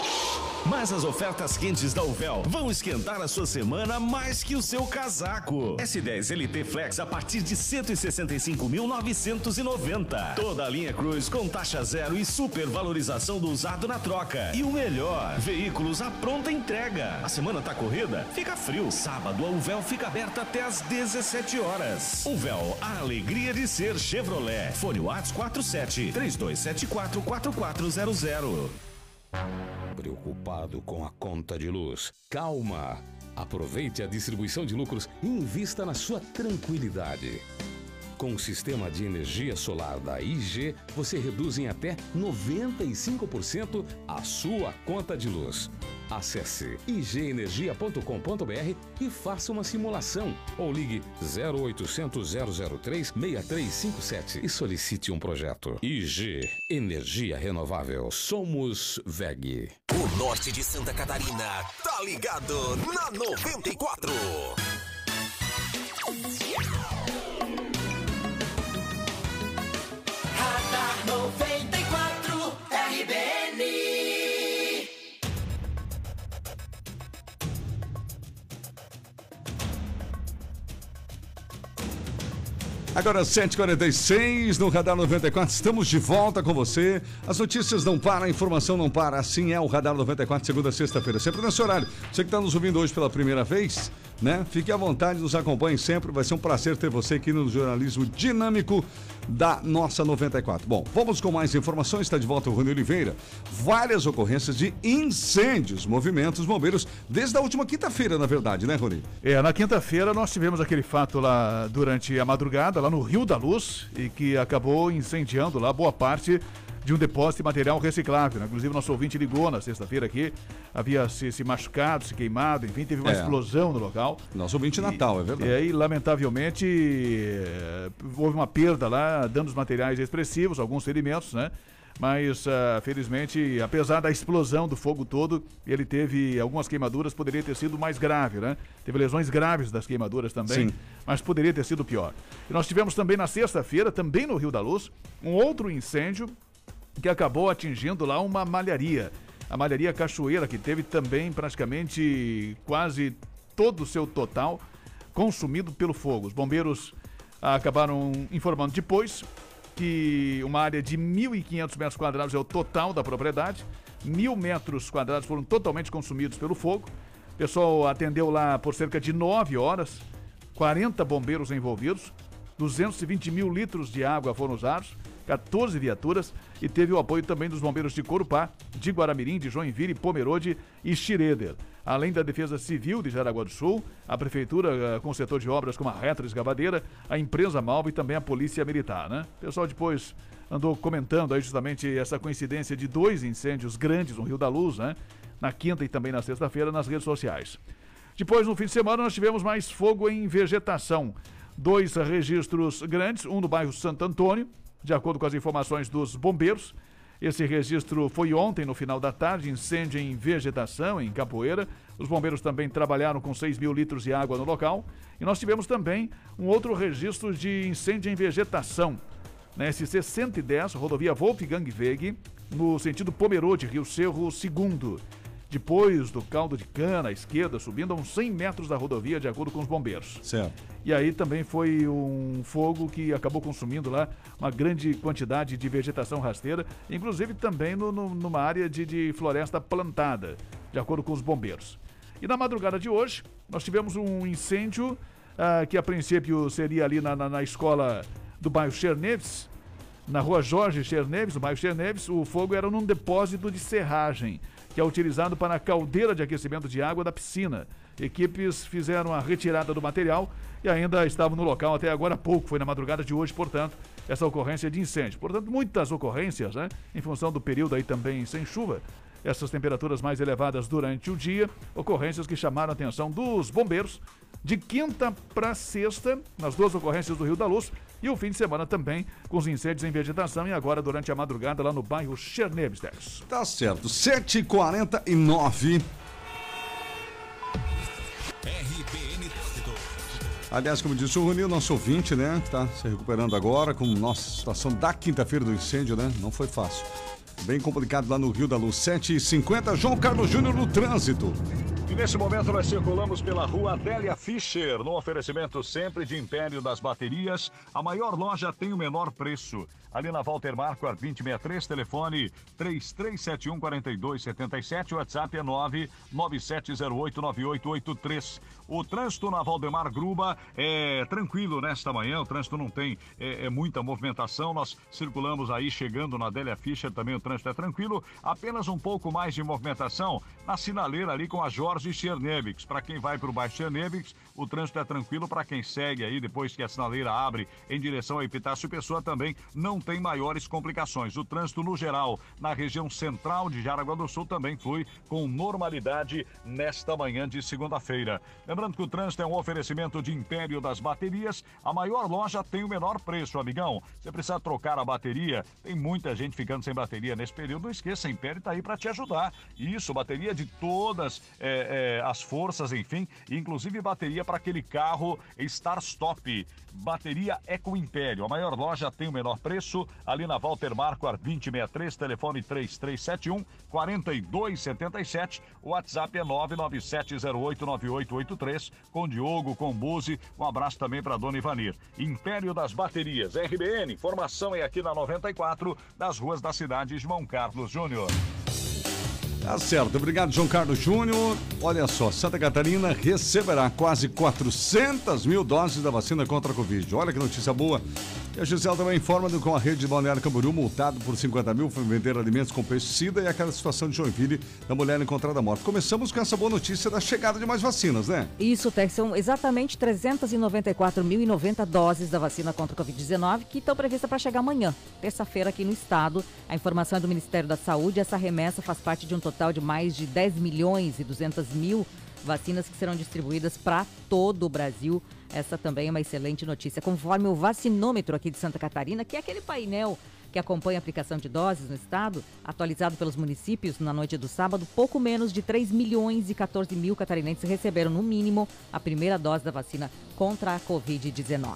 mas as ofertas quentes da Uvel vão esquentar a sua semana mais que o seu casaco. S10 LT Flex a partir de 165.990. Toda a linha Cruz com taxa zero e supervalorização do usado na troca. E o melhor, veículos à pronta entrega. A semana tá corrida? Fica frio. Sábado a Uvel fica aberta até às 17 horas. Uvel, a alegria de ser Chevrolet. Fone Whats 47-3274-4400. Preocupado com a conta de luz? Calma! Aproveite a distribuição de lucros e invista na sua tranquilidade. Com o sistema de energia solar da IG, você reduz em até 95% a sua conta de luz. Acesse igenergia.com.br e faça uma simulação ou ligue 0800 003 6357 e solicite um projeto. IG Energia Renovável. Somos WEG. O norte de Santa Catarina tá ligado na 94. Agora 7h46 no Radar 94, estamos de volta com você. As notícias não param, a informação não para. Assim é o Radar 94, segunda a sexta-feira, sempre nesse horário. Você que está nos ouvindo hoje pela primeira vez, né? Fique à vontade, nos acompanhe sempre. Vai ser um prazer ter você aqui no jornalismo dinâmico da nossa 94. Bom, vamos com mais informações. Está de volta o Rony Oliveira. Várias ocorrências de incêndios, movimentos, bombeiros, desde a última quinta-feira, na verdade, né, Rony? É, na quinta-feira nós tivemos aquele fato lá durante a madrugada, lá no Rio da Luz, e que acabou incendiando lá boa parte de um depósito de material reciclável, né? Inclusive nosso ouvinte ligou na sexta-feira aqui, havia se machucado, se queimado, enfim, teve uma explosão no local. Nosso ouvinte Natal, é verdade. E aí, lamentavelmente, houve uma perda lá, danos materiais expressivos, alguns ferimentos, né? Mas, felizmente, apesar da explosão do fogo todo, ele teve algumas queimaduras, poderia ter sido mais grave, né? Teve lesões graves das queimaduras também, sim, mas poderia ter sido pior. E nós tivemos também na sexta-feira, também no Rio da Luz, um outro incêndio que acabou atingindo lá uma malharia. A malharia Cachoeira, que teve também praticamente quase todo o seu total consumido pelo fogo. Os bombeiros acabaram informando depois que uma área de 1.500 metros quadrados é o total da propriedade, 1.000 metros quadrados foram totalmente consumidos pelo fogo. O pessoal atendeu lá por cerca de 9 horas, 40 bombeiros envolvidos, 220.000 litros de água foram usados, 14 viaturas, e teve o apoio também dos bombeiros de Corupá, de Guaramirim, de Joinville, Pomerode e Xireder. Além da Defesa Civil de Jaraguá do Sul, a Prefeitura com o setor de obras como a retroescavadeira, a empresa Malva e também a Polícia Militar, né? O pessoal depois andou comentando aí justamente essa coincidência de 2 incêndios grandes no Rio da Luz, né? Na quinta e também na sexta-feira, nas redes sociais. Depois, no fim de semana, nós tivemos mais fogo em vegetação. 2 registros grandes, um no bairro Santo Antônio, de acordo com as informações dos bombeiros. Esse registro foi ontem, no final da tarde, incêndio em vegetação, em Capoeira. Os bombeiros também trabalharam com 6.000 litros de água no local. E nós tivemos também um outro registro de incêndio em vegetação, na SC 110, rodovia Wolfgang Weg, no sentido Pomerode, Rio Cerro II. Depois do caldo de cana, à esquerda, subindo a uns 100 metros da rodovia, de acordo com os bombeiros. Certo. E aí também foi um fogo que acabou consumindo lá uma grande quantidade de vegetação rasteira, inclusive também numa área de floresta plantada, de acordo com os bombeiros. E na madrugada de hoje, nós tivemos um incêndio que a princípio seria ali na escola do bairro Cherneves, na rua Jorge Cherneves, no bairro Cherneves. O fogo era num depósito de serragem, que é utilizado para a caldeira de aquecimento de água da piscina. Equipes fizeram a retirada do material e ainda estavam no local até agora há pouco. Foi na madrugada de hoje, portanto, essa ocorrência de incêndio. Portanto, muitas ocorrências, né? Em função do período aí também sem chuva, essas temperaturas mais elevadas durante o dia, ocorrências que chamaram a atenção dos bombeiros de quinta para sexta, nas 2 ocorrências do Rio da Luz, e o fim de semana também com os incêndios em vegetação e agora durante a madrugada lá no bairro Cherneves. Tá certo, 7h49. Aliás, como disse o Rony, o nosso ouvinte, né, que tá se recuperando agora com nossa situação da quinta-feira do incêndio, né, não foi fácil. Bem complicado lá no Rio da Luz. 7h50, João Carlos Júnior no trânsito. E nesse momento nós circulamos pela rua Adélia Fischer, no oferecimento sempre de Império das Baterias. A maior loja tem o menor preço. Ali na Walter Marco, 2063, telefone 3371-4277, WhatsApp é 99708-9883. O trânsito na Valdemar Gruba é tranquilo nesta manhã, o trânsito não tem muita movimentação. Nós circulamos aí, chegando na Adélia Fischer, também o trânsito é tranquilo. Apenas um pouco mais de movimentação na sinaleira ali com a Jorge Cherneves. Para quem vai para o bairro Cherneves, o trânsito é tranquilo. Para quem segue aí, depois que a sinaleira abre em direção a Epitácio Pessoa, também não tem maiores complicações. O trânsito no geral na região central de Jaraguá do Sul também flui com normalidade nesta manhã de segunda-feira. Lembrando que o trânsito é um oferecimento de Império das Baterias. A maior loja tem o menor preço, amigão. Você precisa trocar a bateria, tem muita gente ficando sem bateria nesse período. Não esqueça, a Império está aí para te ajudar. Isso, bateria de todas as forças, enfim, inclusive bateria para aquele carro Star Stop. Bateria é com Império. A maior loja tem o menor preço, ali na Walter Marco, 2063, telefone 3371-4277, o WhatsApp é 99708-9883, com Diogo, com Buzi. Um abraço também para Dona Ivanir. Império das Baterias, RBN, informação é aqui na 94, das ruas da cidade, João Carlos Júnior. Tá certo, obrigado, João Carlos Júnior. Olha só, Santa Catarina receberá quase 400.000 doses da vacina contra a Covid. Olha que notícia boa. E a Gisele também informa que a rede de Balneário Camboriú, multado por 50.000 por vender alimentos com pesticida, e aquela situação de Joinville da mulher encontrada morta. Começamos com essa boa notícia da chegada de mais vacinas, né? Isso, Tex, são exatamente 394.090 doses da vacina contra a Covid-19 que estão previstas para chegar amanhã, terça-feira, aqui no estado. A informação é do Ministério da Saúde. Essa remessa faz parte de um total de mais de 10.200.000 vacinas que serão distribuídas para todo o Brasil. Essa também é uma excelente notícia. Conforme o vacinômetro aqui de Santa Catarina, que é aquele painel que acompanha a aplicação de doses no estado, atualizado pelos municípios na noite do sábado, pouco menos de 3.014.000 catarinenses receberam, no mínimo, a primeira dose da vacina contra a Covid-19.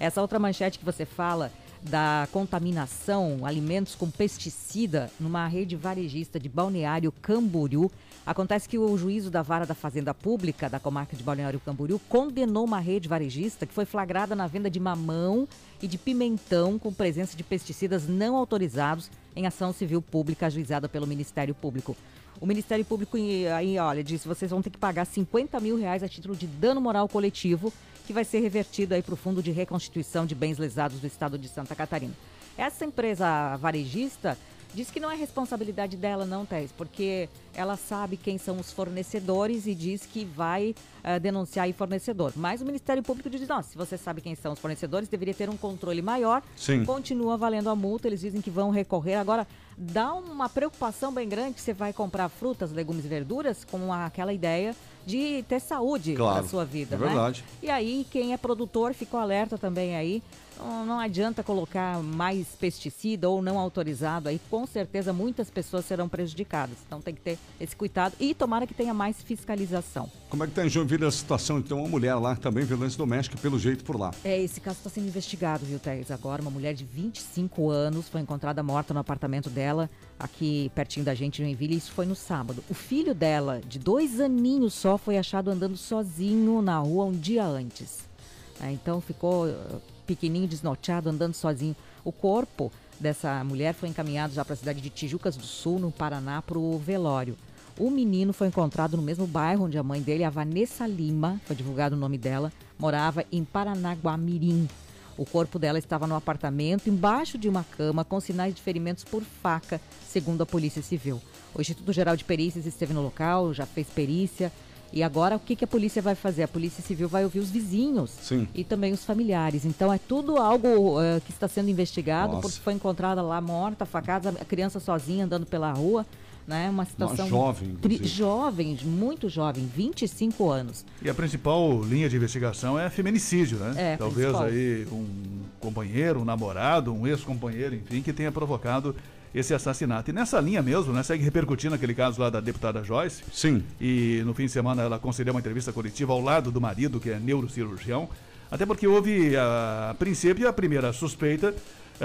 Essa outra manchete que você fala da contaminação, alimentos com pesticida, numa rede varejista de Balneário Camboriú. Acontece que o juízo da vara da Fazenda Pública da comarca de Balneário Camboriú condenou uma rede varejista que foi flagrada na venda de mamão e de pimentão com presença de pesticidas não autorizados em ação civil pública ajuizada pelo Ministério Público. O Ministério Público aí, olha, disse, vocês vão ter que pagar R$50 mil a título de dano moral coletivo, que vai ser revertido aí para o Fundo de Reconstituição de Bens Lesados do Estado de Santa Catarina. Essa empresa varejista diz que não é responsabilidade dela não, Thais, porque ela sabe quem são os fornecedores e diz que vai denunciar aí fornecedor. Mas o Ministério Público diz, não, se você sabe quem são os fornecedores, deveria ter um controle maior. Sim. Continua valendo a multa, eles dizem que vão recorrer. Agora, dá uma preocupação bem grande que você vai comprar frutas, legumes e verduras com aquela ideia de ter saúde, claro, na sua vida. É verdade. Né? E aí, quem é produtor ficou alerta também aí. Não adianta colocar mais pesticida ou não autorizado aí, com certeza muitas pessoas serão prejudicadas. Então tem que ter esse cuidado e tomara que tenha mais fiscalização. Como é que está em Joinville a situação? Então, uma mulher lá também, violência doméstica, pelo jeito por lá. É, esse caso está sendo investigado, viu, Thais? Agora, uma mulher de 25 anos foi encontrada morta no apartamento dela, aqui pertinho da gente em Joinville, e isso foi no sábado. O filho dela, de 2 aninhos só, foi achado andando sozinho na rua um dia antes. É, então ficou pequenininho, desnorteado, andando sozinho. O corpo dessa mulher foi encaminhado já para a cidade de Tijucas do Sul, no Paraná, para o velório. O menino foi encontrado no mesmo bairro onde a mãe dele, a Vanessa Lima, foi divulgado o nome dela, morava em Paranaguamirim. O corpo dela estava no apartamento, embaixo de uma cama, com sinais de ferimentos por faca, segundo a Polícia Civil. O Instituto Geral de Perícias esteve no local, já fez perícia. E agora, o que que a polícia vai fazer? A Polícia Civil vai ouvir os vizinhos. Sim. E também os familiares. Então, é tudo algo que está sendo investigado. Nossa. Porque foi encontrada lá morta, facada, a criança sozinha andando pela rua. Né? Uma situação jovem, muito jovem, 25 anos. E a principal linha de investigação é feminicídio, né? É, talvez principal. Aí um companheiro, um namorado, um ex-companheiro, enfim, que tenha provocado esse assassinato. E nessa linha mesmo, né, segue repercutindo aquele caso lá da deputada Joice. Sim. E no fim de semana ela concedeu uma entrevista coletiva ao lado do marido, que é neurocirurgião, até porque houve, a princípio, a primeira suspeita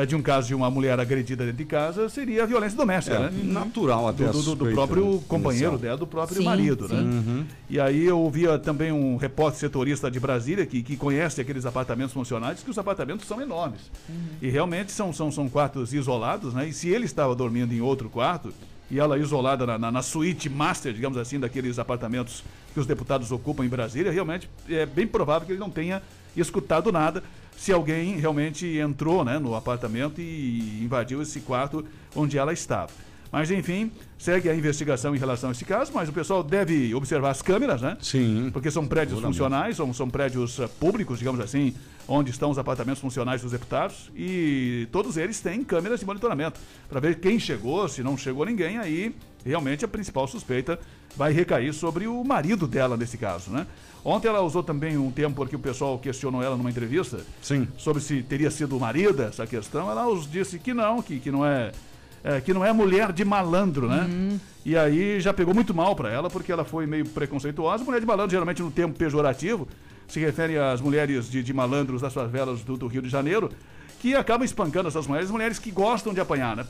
de um caso de uma mulher agredida dentro de casa seria a violência doméstica, né? Natural até do próprio companheiro dela, do próprio marido, né? Uhum. E aí eu ouvia também um repórter setorista de Brasília que conhece aqueles apartamentos funcionais, que os apartamentos são enormes. Uhum. E realmente são quartos isolados, né? E se ele estava dormindo em outro quarto e ela isolada na suíte master, digamos assim, daqueles apartamentos que os deputados ocupam em Brasília, realmente é bem provável que ele não tenha escutado nada. Se alguém realmente entrou, né, no apartamento e invadiu esse quarto onde ela estava. Mas, enfim, segue a investigação em relação a esse caso, mas o pessoal deve observar as câmeras, né? Sim. Porque são prédios funcionais, são prédios públicos, digamos assim, onde estão os apartamentos funcionais dos deputados, e todos eles têm câmeras de monitoramento, para ver quem chegou, se não chegou ninguém, aí realmente a principal suspeita vai recair sobre o marido dela nesse caso, né? Ontem ela usou também um tempo, porque o pessoal questionou ela numa entrevista. Sim. Sobre se teria sido o marido essa questão, ela disse que não, que não é mulher de malandro, né? Uhum. E aí já pegou muito mal para ela, porque ela foi meio preconceituosa. Mulher de malandro, geralmente no termo pejorativo, se refere às mulheres de malandros das favelas do Rio de Janeiro, que acabam espancando essas mulheres que gostam de apanhar, né?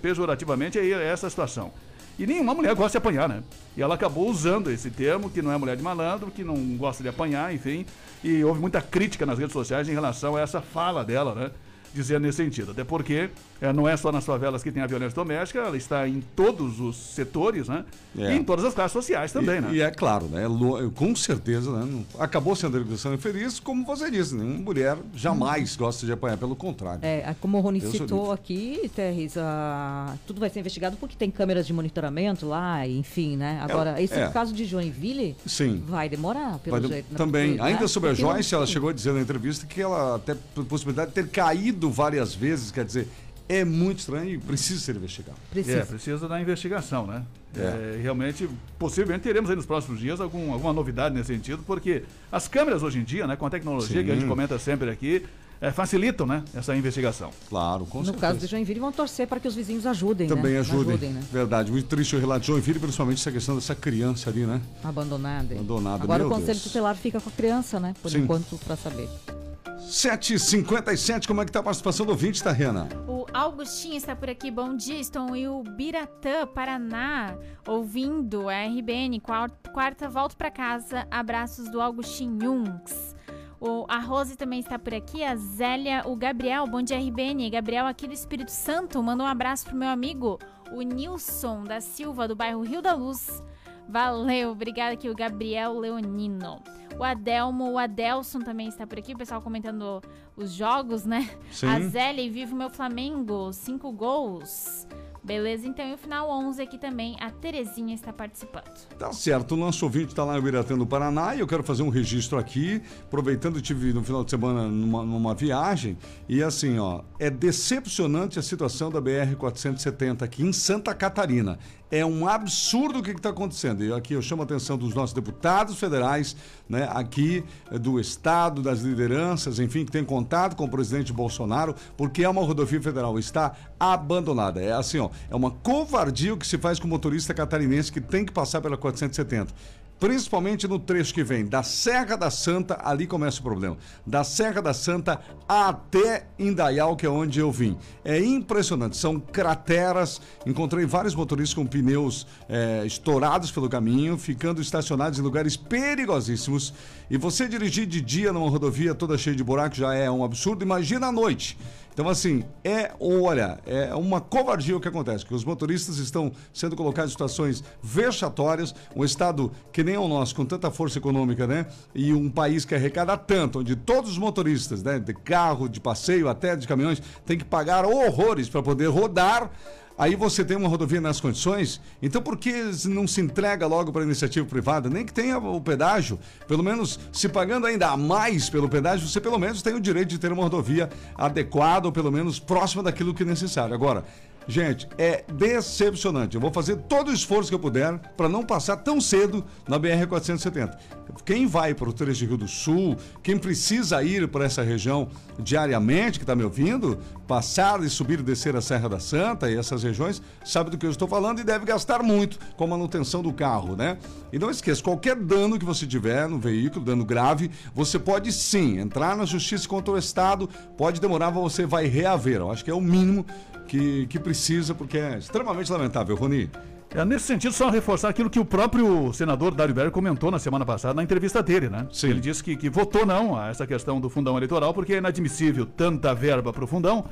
Pejorativamente é essa situação. E nenhuma mulher gosta de apanhar, né? E ela acabou usando esse termo, que não é mulher de malandro, que não gosta de apanhar, enfim. E houve muita crítica nas redes sociais em relação a essa fala dela, né? Dizendo nesse sentido. Até porque não é só nas favelas que tem a violência doméstica, ela está em todos os setores, né? É. E em todas as classes sociais também, né? E é claro, né? Com certeza, né? Acabou sendo a agressão infeliz, como você disse, nenhuma mulher jamais gosta de apanhar, pelo contrário. É, como o Rony citou aqui, Terris, tudo vai ser investigado porque tem câmeras de monitoramento lá, enfim, né? Agora, esse caso de Joinville, sim, vai demorar, pelo jeito. Também, né? Ainda sobre a Joyce, ela chegou a dizer na entrevista que ela até possibilidade de ter caído várias vezes, quer dizer, é muito estranho e precisa ser investigado. Precisa da investigação, né? Realmente, possivelmente teremos aí nos próximos dias alguma novidade nesse sentido, porque as câmeras hoje em dia, né, com a tecnologia, sim, que a gente comenta sempre aqui, facilitam, né, essa investigação. Claro, com certeza. No caso de Joinville, vão torcer para que os vizinhos ajudem, também, né? Ajudem, né? Verdade, muito triste o relato de Joinville, principalmente essa questão dessa criança ali, né? Abandonada. Agora o Conselho Tutelar fica com a criança, né? Por enquanto, para saber. 7h57, como é que está a participação do ouvinte, Tariana? O Augustinho está por aqui, bom dia, estou em Ubiratã, Paraná, ouvindo a RBN, quarta volta para casa, abraços do Augustinho. O a Rose também está por aqui, a Zélia, o Gabriel, bom dia RBN, Gabriel aqui do Espírito Santo, manda um abraço pro meu amigo, o Nilson da Silva, do bairro Rio da Luz. Valeu, obrigada aqui o Gabriel Leonino. O Adelmo, o Adelson também está por aqui, o pessoal comentando os jogos, né? Sim. A Zélia, viva o meu Flamengo, 5 gols. Beleza, então, e o final 11 aqui também, a Terezinha está participando. Tá certo, o nosso ouvinte está lá em Ubiratã do Paraná e eu quero fazer um registro aqui, aproveitando, tive no final de semana numa viagem e assim, ó, é decepcionante a situação da BR-470 aqui em Santa Catarina. É um absurdo o que está acontecendo. E aqui eu chamo a atenção dos nossos deputados federais, né, aqui do Estado, das lideranças, enfim, que tem contato com o presidente Bolsonaro, porque é uma rodovia federal, está abandonada. É assim, ó, é uma covardia o que se faz com o motorista catarinense que tem que passar pela 470. Principalmente no trecho que vem da Serra da Santa, ali começa o problema, da Serra da Santa até Indaial, que é onde eu vim. É impressionante, são crateras, encontrei vários motoristas com pneus estourados pelo caminho, ficando estacionados em lugares perigosíssimos. E você dirigir de dia numa rodovia toda cheia de buracos já é um absurdo, imagina à noite. Então, assim, olha, é uma covardia o que acontece, que os motoristas estão sendo colocados em situações vexatórias, um estado que nem é o nosso, com tanta força econômica, né? E um país que arrecada tanto, onde todos os motoristas, né, de carro, de passeio, até de caminhões, têm que pagar horrores para poder rodar. Aí você tem uma rodovia nas condições, então por que não se entrega logo para a iniciativa privada? Nem que tenha o pedágio, pelo menos se pagando ainda mais pelo pedágio, você pelo menos tem o direito de ter uma rodovia adequada ou pelo menos próxima daquilo que é necessário. Agora, gente, é decepcionante. Eu vou fazer todo o esforço que eu puder para não passar tão cedo na BR-470. Quem vai para o trecho de Rio do Sul, quem precisa ir para essa região diariamente, que está me ouvindo, passar e subir e descer a Serra da Santa e essas regiões, sabe do que eu estou falando e deve gastar muito com a manutenção do carro, né? E não esqueça, qualquer dano que você tiver no veículo, dano grave, você pode sim entrar na justiça contra o Estado, pode demorar, mas você vai reaver. Eu acho que é o mínimo que precisa, porque é extremamente lamentável, Rony. Nesse sentido, só reforçar aquilo que o próprio senador Dário Berger comentou na semana passada, na entrevista dele, né? Sim. Ele disse que votou não a essa questão do fundão eleitoral, porque é inadmissível tanta verba para o fundão,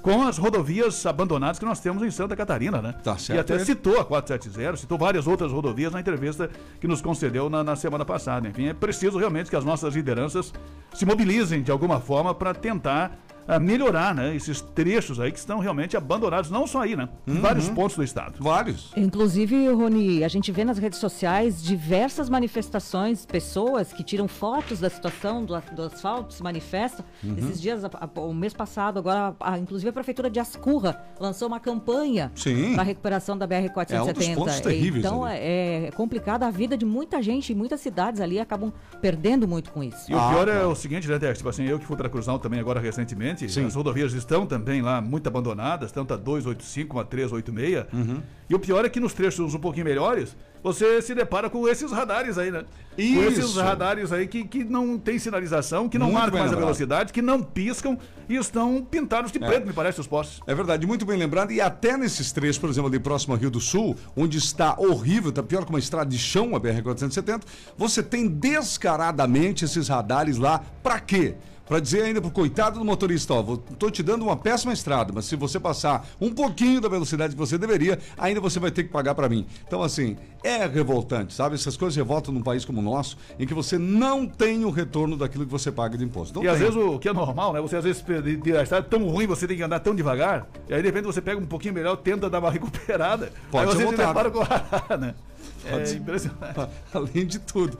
com as rodovias abandonadas que nós temos em Santa Catarina, né? Tá certo. E até citou a 470, citou várias outras rodovias na entrevista que nos concedeu na semana passada. Enfim, é preciso realmente que as nossas lideranças se mobilizem de alguma forma para tentar a melhorar, né, esses trechos aí que estão realmente abandonados, não só aí, né? Uhum. Vários pontos do estado. Vários. Inclusive, Rony, a gente vê nas redes sociais diversas manifestações, pessoas que tiram fotos da situação do asfalto, se manifestam. Uhum. Esses dias, o mês passado, agora, inclusive a Prefeitura de Ascurra lançou uma campanha para a recuperação da BR-470. É um dos pontos terríveis. Então, ali é complicada a vida de muita gente, e muitas cidades ali acabam perdendo muito com isso. E o pior é o seguinte, né, Dex? Tipo assim, eu que fui para Cruzal também agora recentemente, as rodovias estão também lá muito abandonadas, tanto a 285 como a 386. Uhum. E o pior é que nos trechos um pouquinho melhores, você se depara com esses radares aí, né? Isso. Com esses radares aí que não tem sinalização, que não marcam mais a velocidade, que não piscam e estão pintados de preto, me parece, os postes. É verdade, muito bem lembrado. E até nesses trechos, por exemplo, ali próximo ao Rio do Sul, onde está horrível, está pior que uma estrada de chão, a BR-470, você tem descaradamente esses radares lá, pra quê? Para dizer ainda pro coitado do motorista, ó, tô te dando uma péssima estrada, mas se você passar um pouquinho da velocidade que você deveria, ainda você vai ter que pagar para mim. Então, assim, é revoltante, sabe? Essas coisas revoltam num país como o nosso, em que você não tem o retorno daquilo que você paga de imposto. Não e tem. Às vezes o que é normal, né? Você às vezes a estrada é tão ruim, você tem que andar tão devagar, e aí de repente você pega um pouquinho melhor, tenta dar uma recuperada, pode aí você se depara com o radar, né? É impressionante. Além de tudo.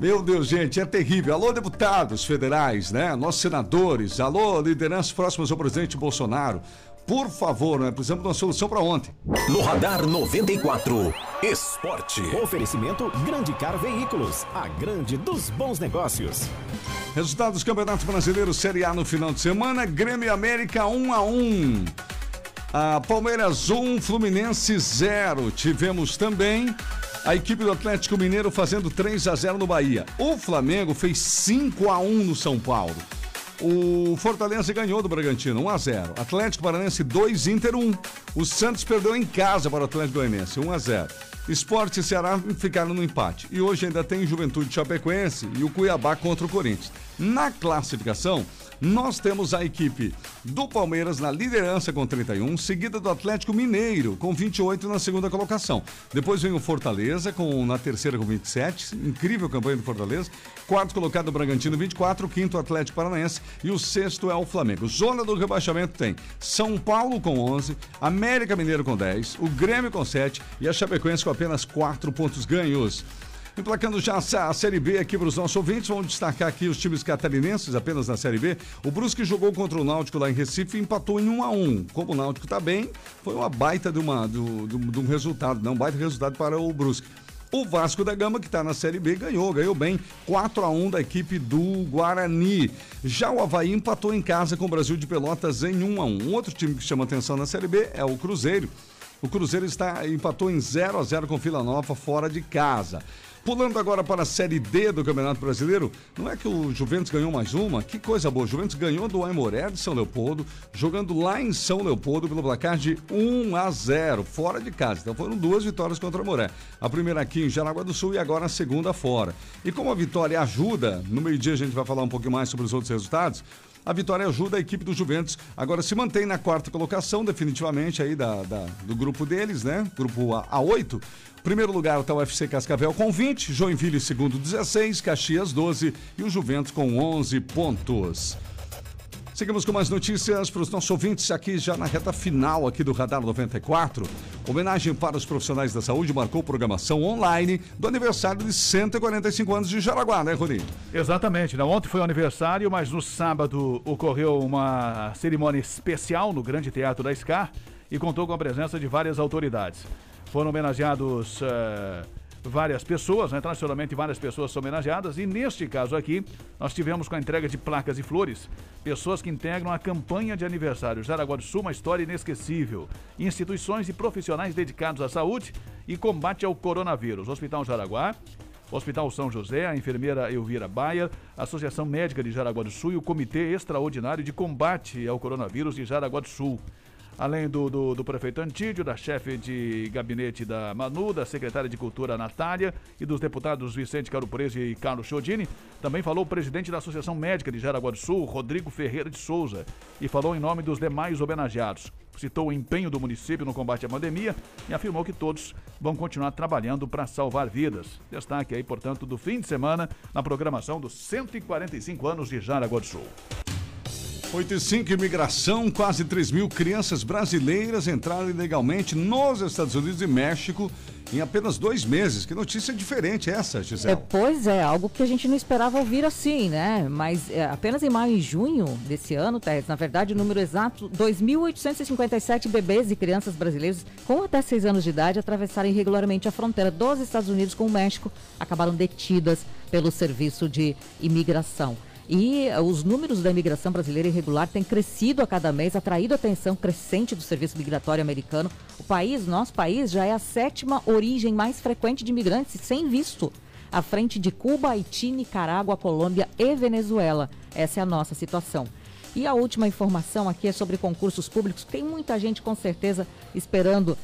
Meu Deus, gente, é terrível. Alô, deputados federais, né? Nossos senadores. Alô, lideranças próximas ao presidente Bolsonaro. Por favor, né? Precisamos de uma solução para ontem. No Radar 94, Esporte. Oferecimento Grande Car Veículos, a grande dos bons negócios. Resultados do Campeonato Brasileiro Série A no final de semana. Grêmio América 1-1. Palmeiras 1, Fluminense 0. Tivemos também a equipe do Atlético Mineiro fazendo 3-0 no Bahia. O Flamengo fez 5-1 no São Paulo. O Fortaleza ganhou do Bragantino, 1-0. Atlético Paranaense 2, Inter 1. O Santos perdeu em casa para o Atlético Goianiense, 1-0. Sport e Ceará ficaram no empate. E hoje ainda tem Juventude Chapecoense e o Cuiabá contra o Corinthians. Na classificação, nós temos a equipe do Palmeiras na liderança com 31, seguida do Atlético Mineiro com 28 na segunda colocação. Depois vem o Fortaleza na terceira com 27, incrível campanha do Fortaleza. Quarto colocado o Bragantino, 24, quinto o Atlético Paranaense e o sexto é o Flamengo. Zona do rebaixamento tem São Paulo com 11, América Mineiro com 10, o Grêmio com 7 e a Chapecoense com apenas 4 pontos ganhos. Emplacando já a Série B aqui para os nossos ouvintes, vamos destacar aqui os times catarinenses apenas na Série B. O Brusque jogou contra o Náutico lá em Recife e empatou em 1-1. Como o Náutico está bem, foi uma baita de um resultado, não, um baita resultado para o Brusque. O Vasco da Gama, que está na Série B, ganhou bem, 4-1 da equipe do Guarani. Já o Avaí empatou em casa com o Brasil de Pelotas em 1-1. Um outro time que chama atenção na Série B é o Cruzeiro. O Cruzeiro empatou em 0-0 com Vila Nova fora de casa. Pulando agora para a Série D do Campeonato Brasileiro, não é que o Juventus ganhou mais uma? Que coisa boa, o Juventus ganhou do Aimoré de São Leopoldo, jogando lá em São Leopoldo pelo placar de 1-0, fora de casa. Então foram 2 vitórias contra o Aimoré. A primeira aqui em Jaraguá do Sul e agora a segunda fora. E como a vitória ajuda, no meio-dia a gente vai falar um pouquinho mais sobre os outros resultados, a vitória ajuda a equipe do Juventus. Agora se mantém na quarta colocação, definitivamente, aí do grupo deles, né? Grupo A8. Primeiro lugar está o FC Cascavel com 20, Joinville segundo 16, Caxias 12 e o Juventus com 11 pontos. Seguimos com mais notícias para os nossos ouvintes aqui já na reta final aqui do Radar 94. Homenagem para os profissionais da saúde marcou programação online do aniversário de 145 anos de Jaraguá, né, Rony? Exatamente, né? Ontem foi o aniversário, mas no sábado ocorreu uma cerimônia especial no Grande Teatro da SCAR e contou com a presença de várias autoridades. Foram homenageados várias pessoas, né? Tradicionalmente várias pessoas são homenageadas e neste caso aqui nós tivemos com a entrega de placas e flores, pessoas que integram a campanha de aniversário Jaraguá do Sul, uma história inesquecível, instituições e profissionais dedicados à saúde e combate ao coronavírus, Hospital Jaraguá, Hospital São José, a enfermeira Elvira Baia, a Associação Médica de Jaraguá do Sul e o Comitê Extraordinário de Combate ao Coronavírus de Jaraguá do Sul. Além do prefeito Antídio, da chefe de gabinete da Manu, da secretária de Cultura Natália e dos deputados Vicente Caro Preso e Carlos Chodini, também falou o presidente da Associação Médica de Jaraguá do Sul, Rodrigo Ferreira de Souza, e falou em nome dos demais homenageados. Citou o empenho do município no combate à pandemia e afirmou que todos vão continuar trabalhando para salvar vidas. Destaque aí, portanto, do fim de semana na programação dos 145 anos de Jaraguá do Sul. 8:05, imigração, quase 3.000 crianças brasileiras entraram ilegalmente nos Estados Unidos e México em apenas 2 meses. Que notícia diferente essa, Gisele? Pois é, algo que a gente não esperava ouvir assim, né? Mas apenas em maio e junho desse ano, Teres, na verdade, o número exato, 2.857 bebês e crianças brasileiros com até 6 anos de idade atravessaram irregularmente a fronteira dos Estados Unidos com o México, acabaram detidas pelo Serviço de Imigração. E os números da imigração brasileira irregular têm crescido a cada mês, atraído a atenção crescente do serviço migratório americano. O país, nosso país, já é a 7ª origem mais frequente de imigrantes sem visto, à frente de Cuba, Haiti, Nicarágua, Colômbia e Venezuela. Essa é a nossa situação. E a última informação aqui é sobre concursos públicos. Tem muita gente, com certeza, esperando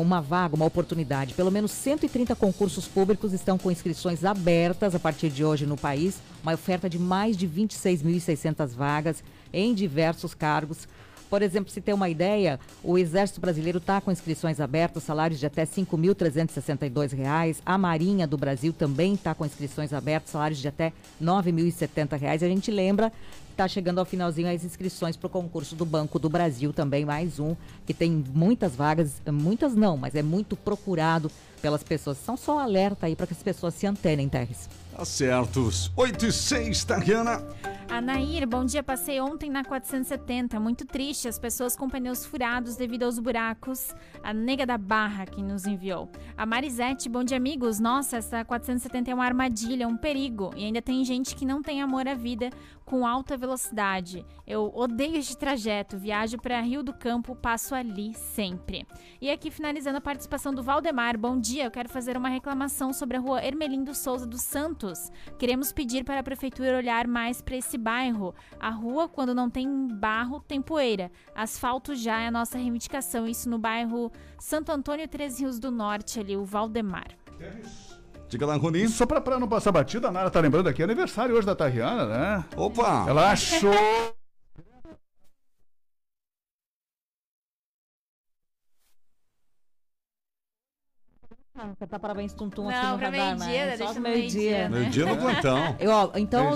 uma vaga, uma oportunidade. Pelo menos 130 concursos públicos estão com inscrições abertas a partir de hoje no país. Uma oferta de mais de 26.600 vagas em diversos cargos. Por exemplo, se tem uma ideia, o Exército Brasileiro está com inscrições abertas, salários de até R$ 5.362. A Marinha do Brasil também está com inscrições abertas, salários de até R$ 9.070. A gente lembra que está chegando ao finalzinho as inscrições para o concurso do Banco do Brasil, também mais um, que tem muitas vagas, muitas não, mas é muito procurado pelas pessoas. São só um alerta aí para que as pessoas se antenem, Teres. Tá certos. 8:06, Tariana. A Nair, bom dia. Passei ontem na 470. Muito triste, as pessoas com pneus furados devido aos buracos. A Nega da Barra que nos enviou. A Marisete, bom dia, amigos. Nossa, essa 470 é uma armadilha, um perigo. E ainda tem gente que não tem amor à vida com alta velocidade. Eu odeio este trajeto. Viajo para Rio do Campo, passo ali sempre. E aqui finalizando a participação do Valdemar. Bom dia, eu quero fazer uma reclamação sobre a rua Hermelindo Souza dos Santos. Queremos pedir para a prefeitura olhar mais para esse nesse bairro. A rua, quando não tem barro, tem poeira. Asfalto já é a nossa reivindicação. Isso no bairro Santo Antônio, Três Rios do Norte, ali, o Valdemar. Diga lá, Roninho, só pra não passar batida, a Nara tá lembrando aqui, é aniversário hoje da Tariana, né? Opa! Ela achou... Não, cantar parabéns tum-tum aqui no radar, né? Só meio-dia, né? Meio-dia no plantão. Então,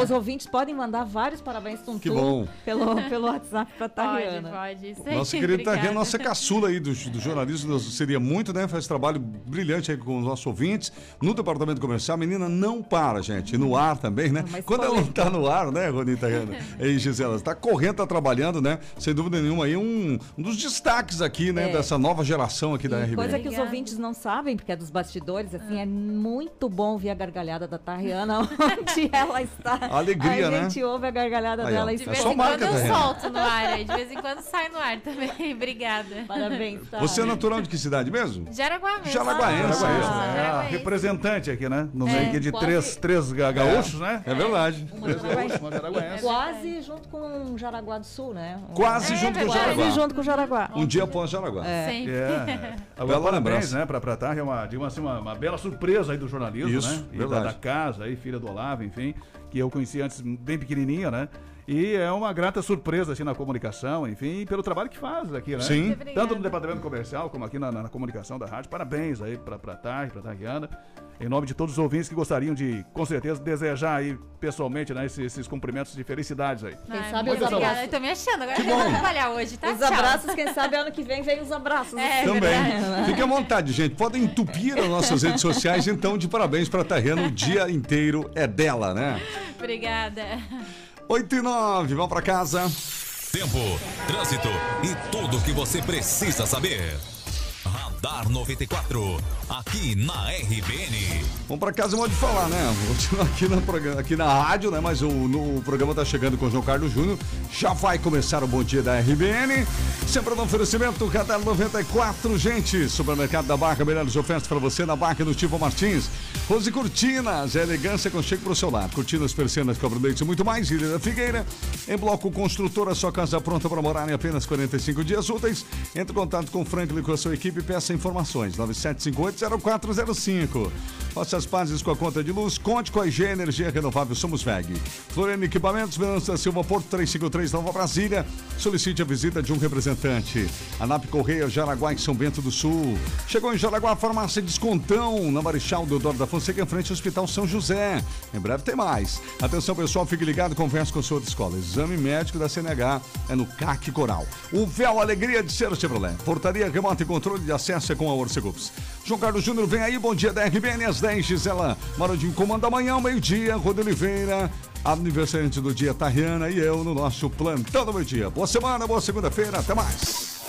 os ouvintes podem mandar vários parabéns tum-tum pelo WhatsApp pra Tariana. Pode. Nossa querida Tariana, nossa caçula aí do jornalismo, seria muito, né? Faz trabalho brilhante aí com os nossos ouvintes. No departamento comercial, a menina não para, gente. E no ar também, né? Mas quando ela não tá no ar, né, Roninha Tariana? Aí, Gisela, tá correndo, tá trabalhando, né? Sem dúvida nenhuma aí, um dos destaques aqui, né? Dessa nova geração aqui da RBN. Coisa que os ouvintes não sabem, porque é dos bastidores, assim, é muito bom ver a gargalhada da Tariana onde ela está. Alegria, né? A gente ouve a gargalhada dela. De vez em quando eu solto no ar, aí de vez em quando sai no ar também. Obrigada. Parabéns, Tari. Você é natural de que cidade mesmo? Jaraguá mesmo. Jaraguaense. Representante aqui, né? Não sei que de três gaúchos, né? É verdade. Uma jaraguaense. Quase junto com Jaraguá do Sul, né? Quase junto com Jaraguá. Quase junto com Jaraguá. Um dia após Jaraguá. Sempre. Bela lembrança, né? Tarde, uma bela surpresa aí do jornalismo, isso, né? E da casa, aí, filha do Olavo, enfim, que eu conheci antes bem pequenininha, né? E é uma grata surpresa, assim, na comunicação, enfim, pelo trabalho que faz aqui, né? Sim. Tanto no departamento comercial, como aqui na comunicação da rádio. Parabéns aí pra Tari, pra Tariana. Em nome de todos os ouvintes que gostariam de, com certeza, desejar aí, pessoalmente, né, esses cumprimentos de felicidades aí. Quem sabe os abraços. Eu tô me achando, agora eu vou trabalhar hoje, tá? Os abraços, quem sabe ano que vem os abraços. Também. Fique à vontade, gente. Podem entupir as nossas redes sociais, então, de parabéns pra Tariana, o dia inteiro é dela, né? Obrigada. 8:09, vamos pra casa. Tempo, trânsito e tudo o que você precisa saber. Radar 94, aqui na RBN. Vamos pra casa, modo de falar, né? Vou continuar aqui na rádio, né? Mas o programa tá chegando com o João Carlos Júnior. Já vai começar o Bom Dia da RBN. Sempre no oferecimento, Radar 94, gente. Supermercado da Barra, melhores ofertas pra você na Barra e no Tivo Martins. Rose Cortinas, elegância com cheiro pro seu lar. Cortinas, persianas, cobre-leite e muito mais. Ilha da Figueira. Embloco Construtora, sua casa pronta pra morar em apenas 45 dias úteis. Entre em contato com o Franklin e com a sua equipe. Peça informações, 97580405. Faça as pazes com a conta de luz, conte com a IG Energia Renovável, somos VEG. Floriani Equipamentos, Vanessa Silva, Porto 353, Nova Brasília. Solicite a visita de um representante. Anap Correia, Jaraguá e São Bento do Sul. Chegou em Jaraguá, farmácia Descontão, na Marechal Deodoro da Fonseca, em frente ao Hospital São José. Em breve tem mais. Atenção pessoal, fique ligado, converse com a sua escola. Exame médico da CNH é no CAC Coral. Uvel, alegria de ser o Chevrolet. Portaria remota e controle de acesso é com a Orsegups. João Carlos Júnior, vem aí, Bom Dia da RBN, às 10, Gisela Marodinho comanda amanhã, ao meio-dia, Roda Oliveira, aniversariante do dia, Tariana e eu no nosso Plantão do Meio-Dia. Boa semana, boa segunda-feira, até mais.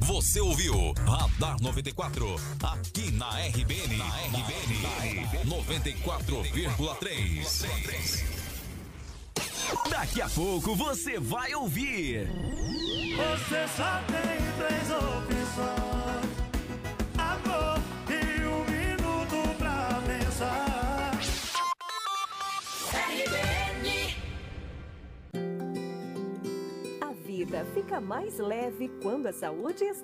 Você ouviu Radar 94, aqui na RBN, na RBN 94,3. Daqui a pouco você vai ouvir. Você só tem 3 opções: amor e 1 minuto pra pensar. RBN. A vida fica mais leve quando a saúde está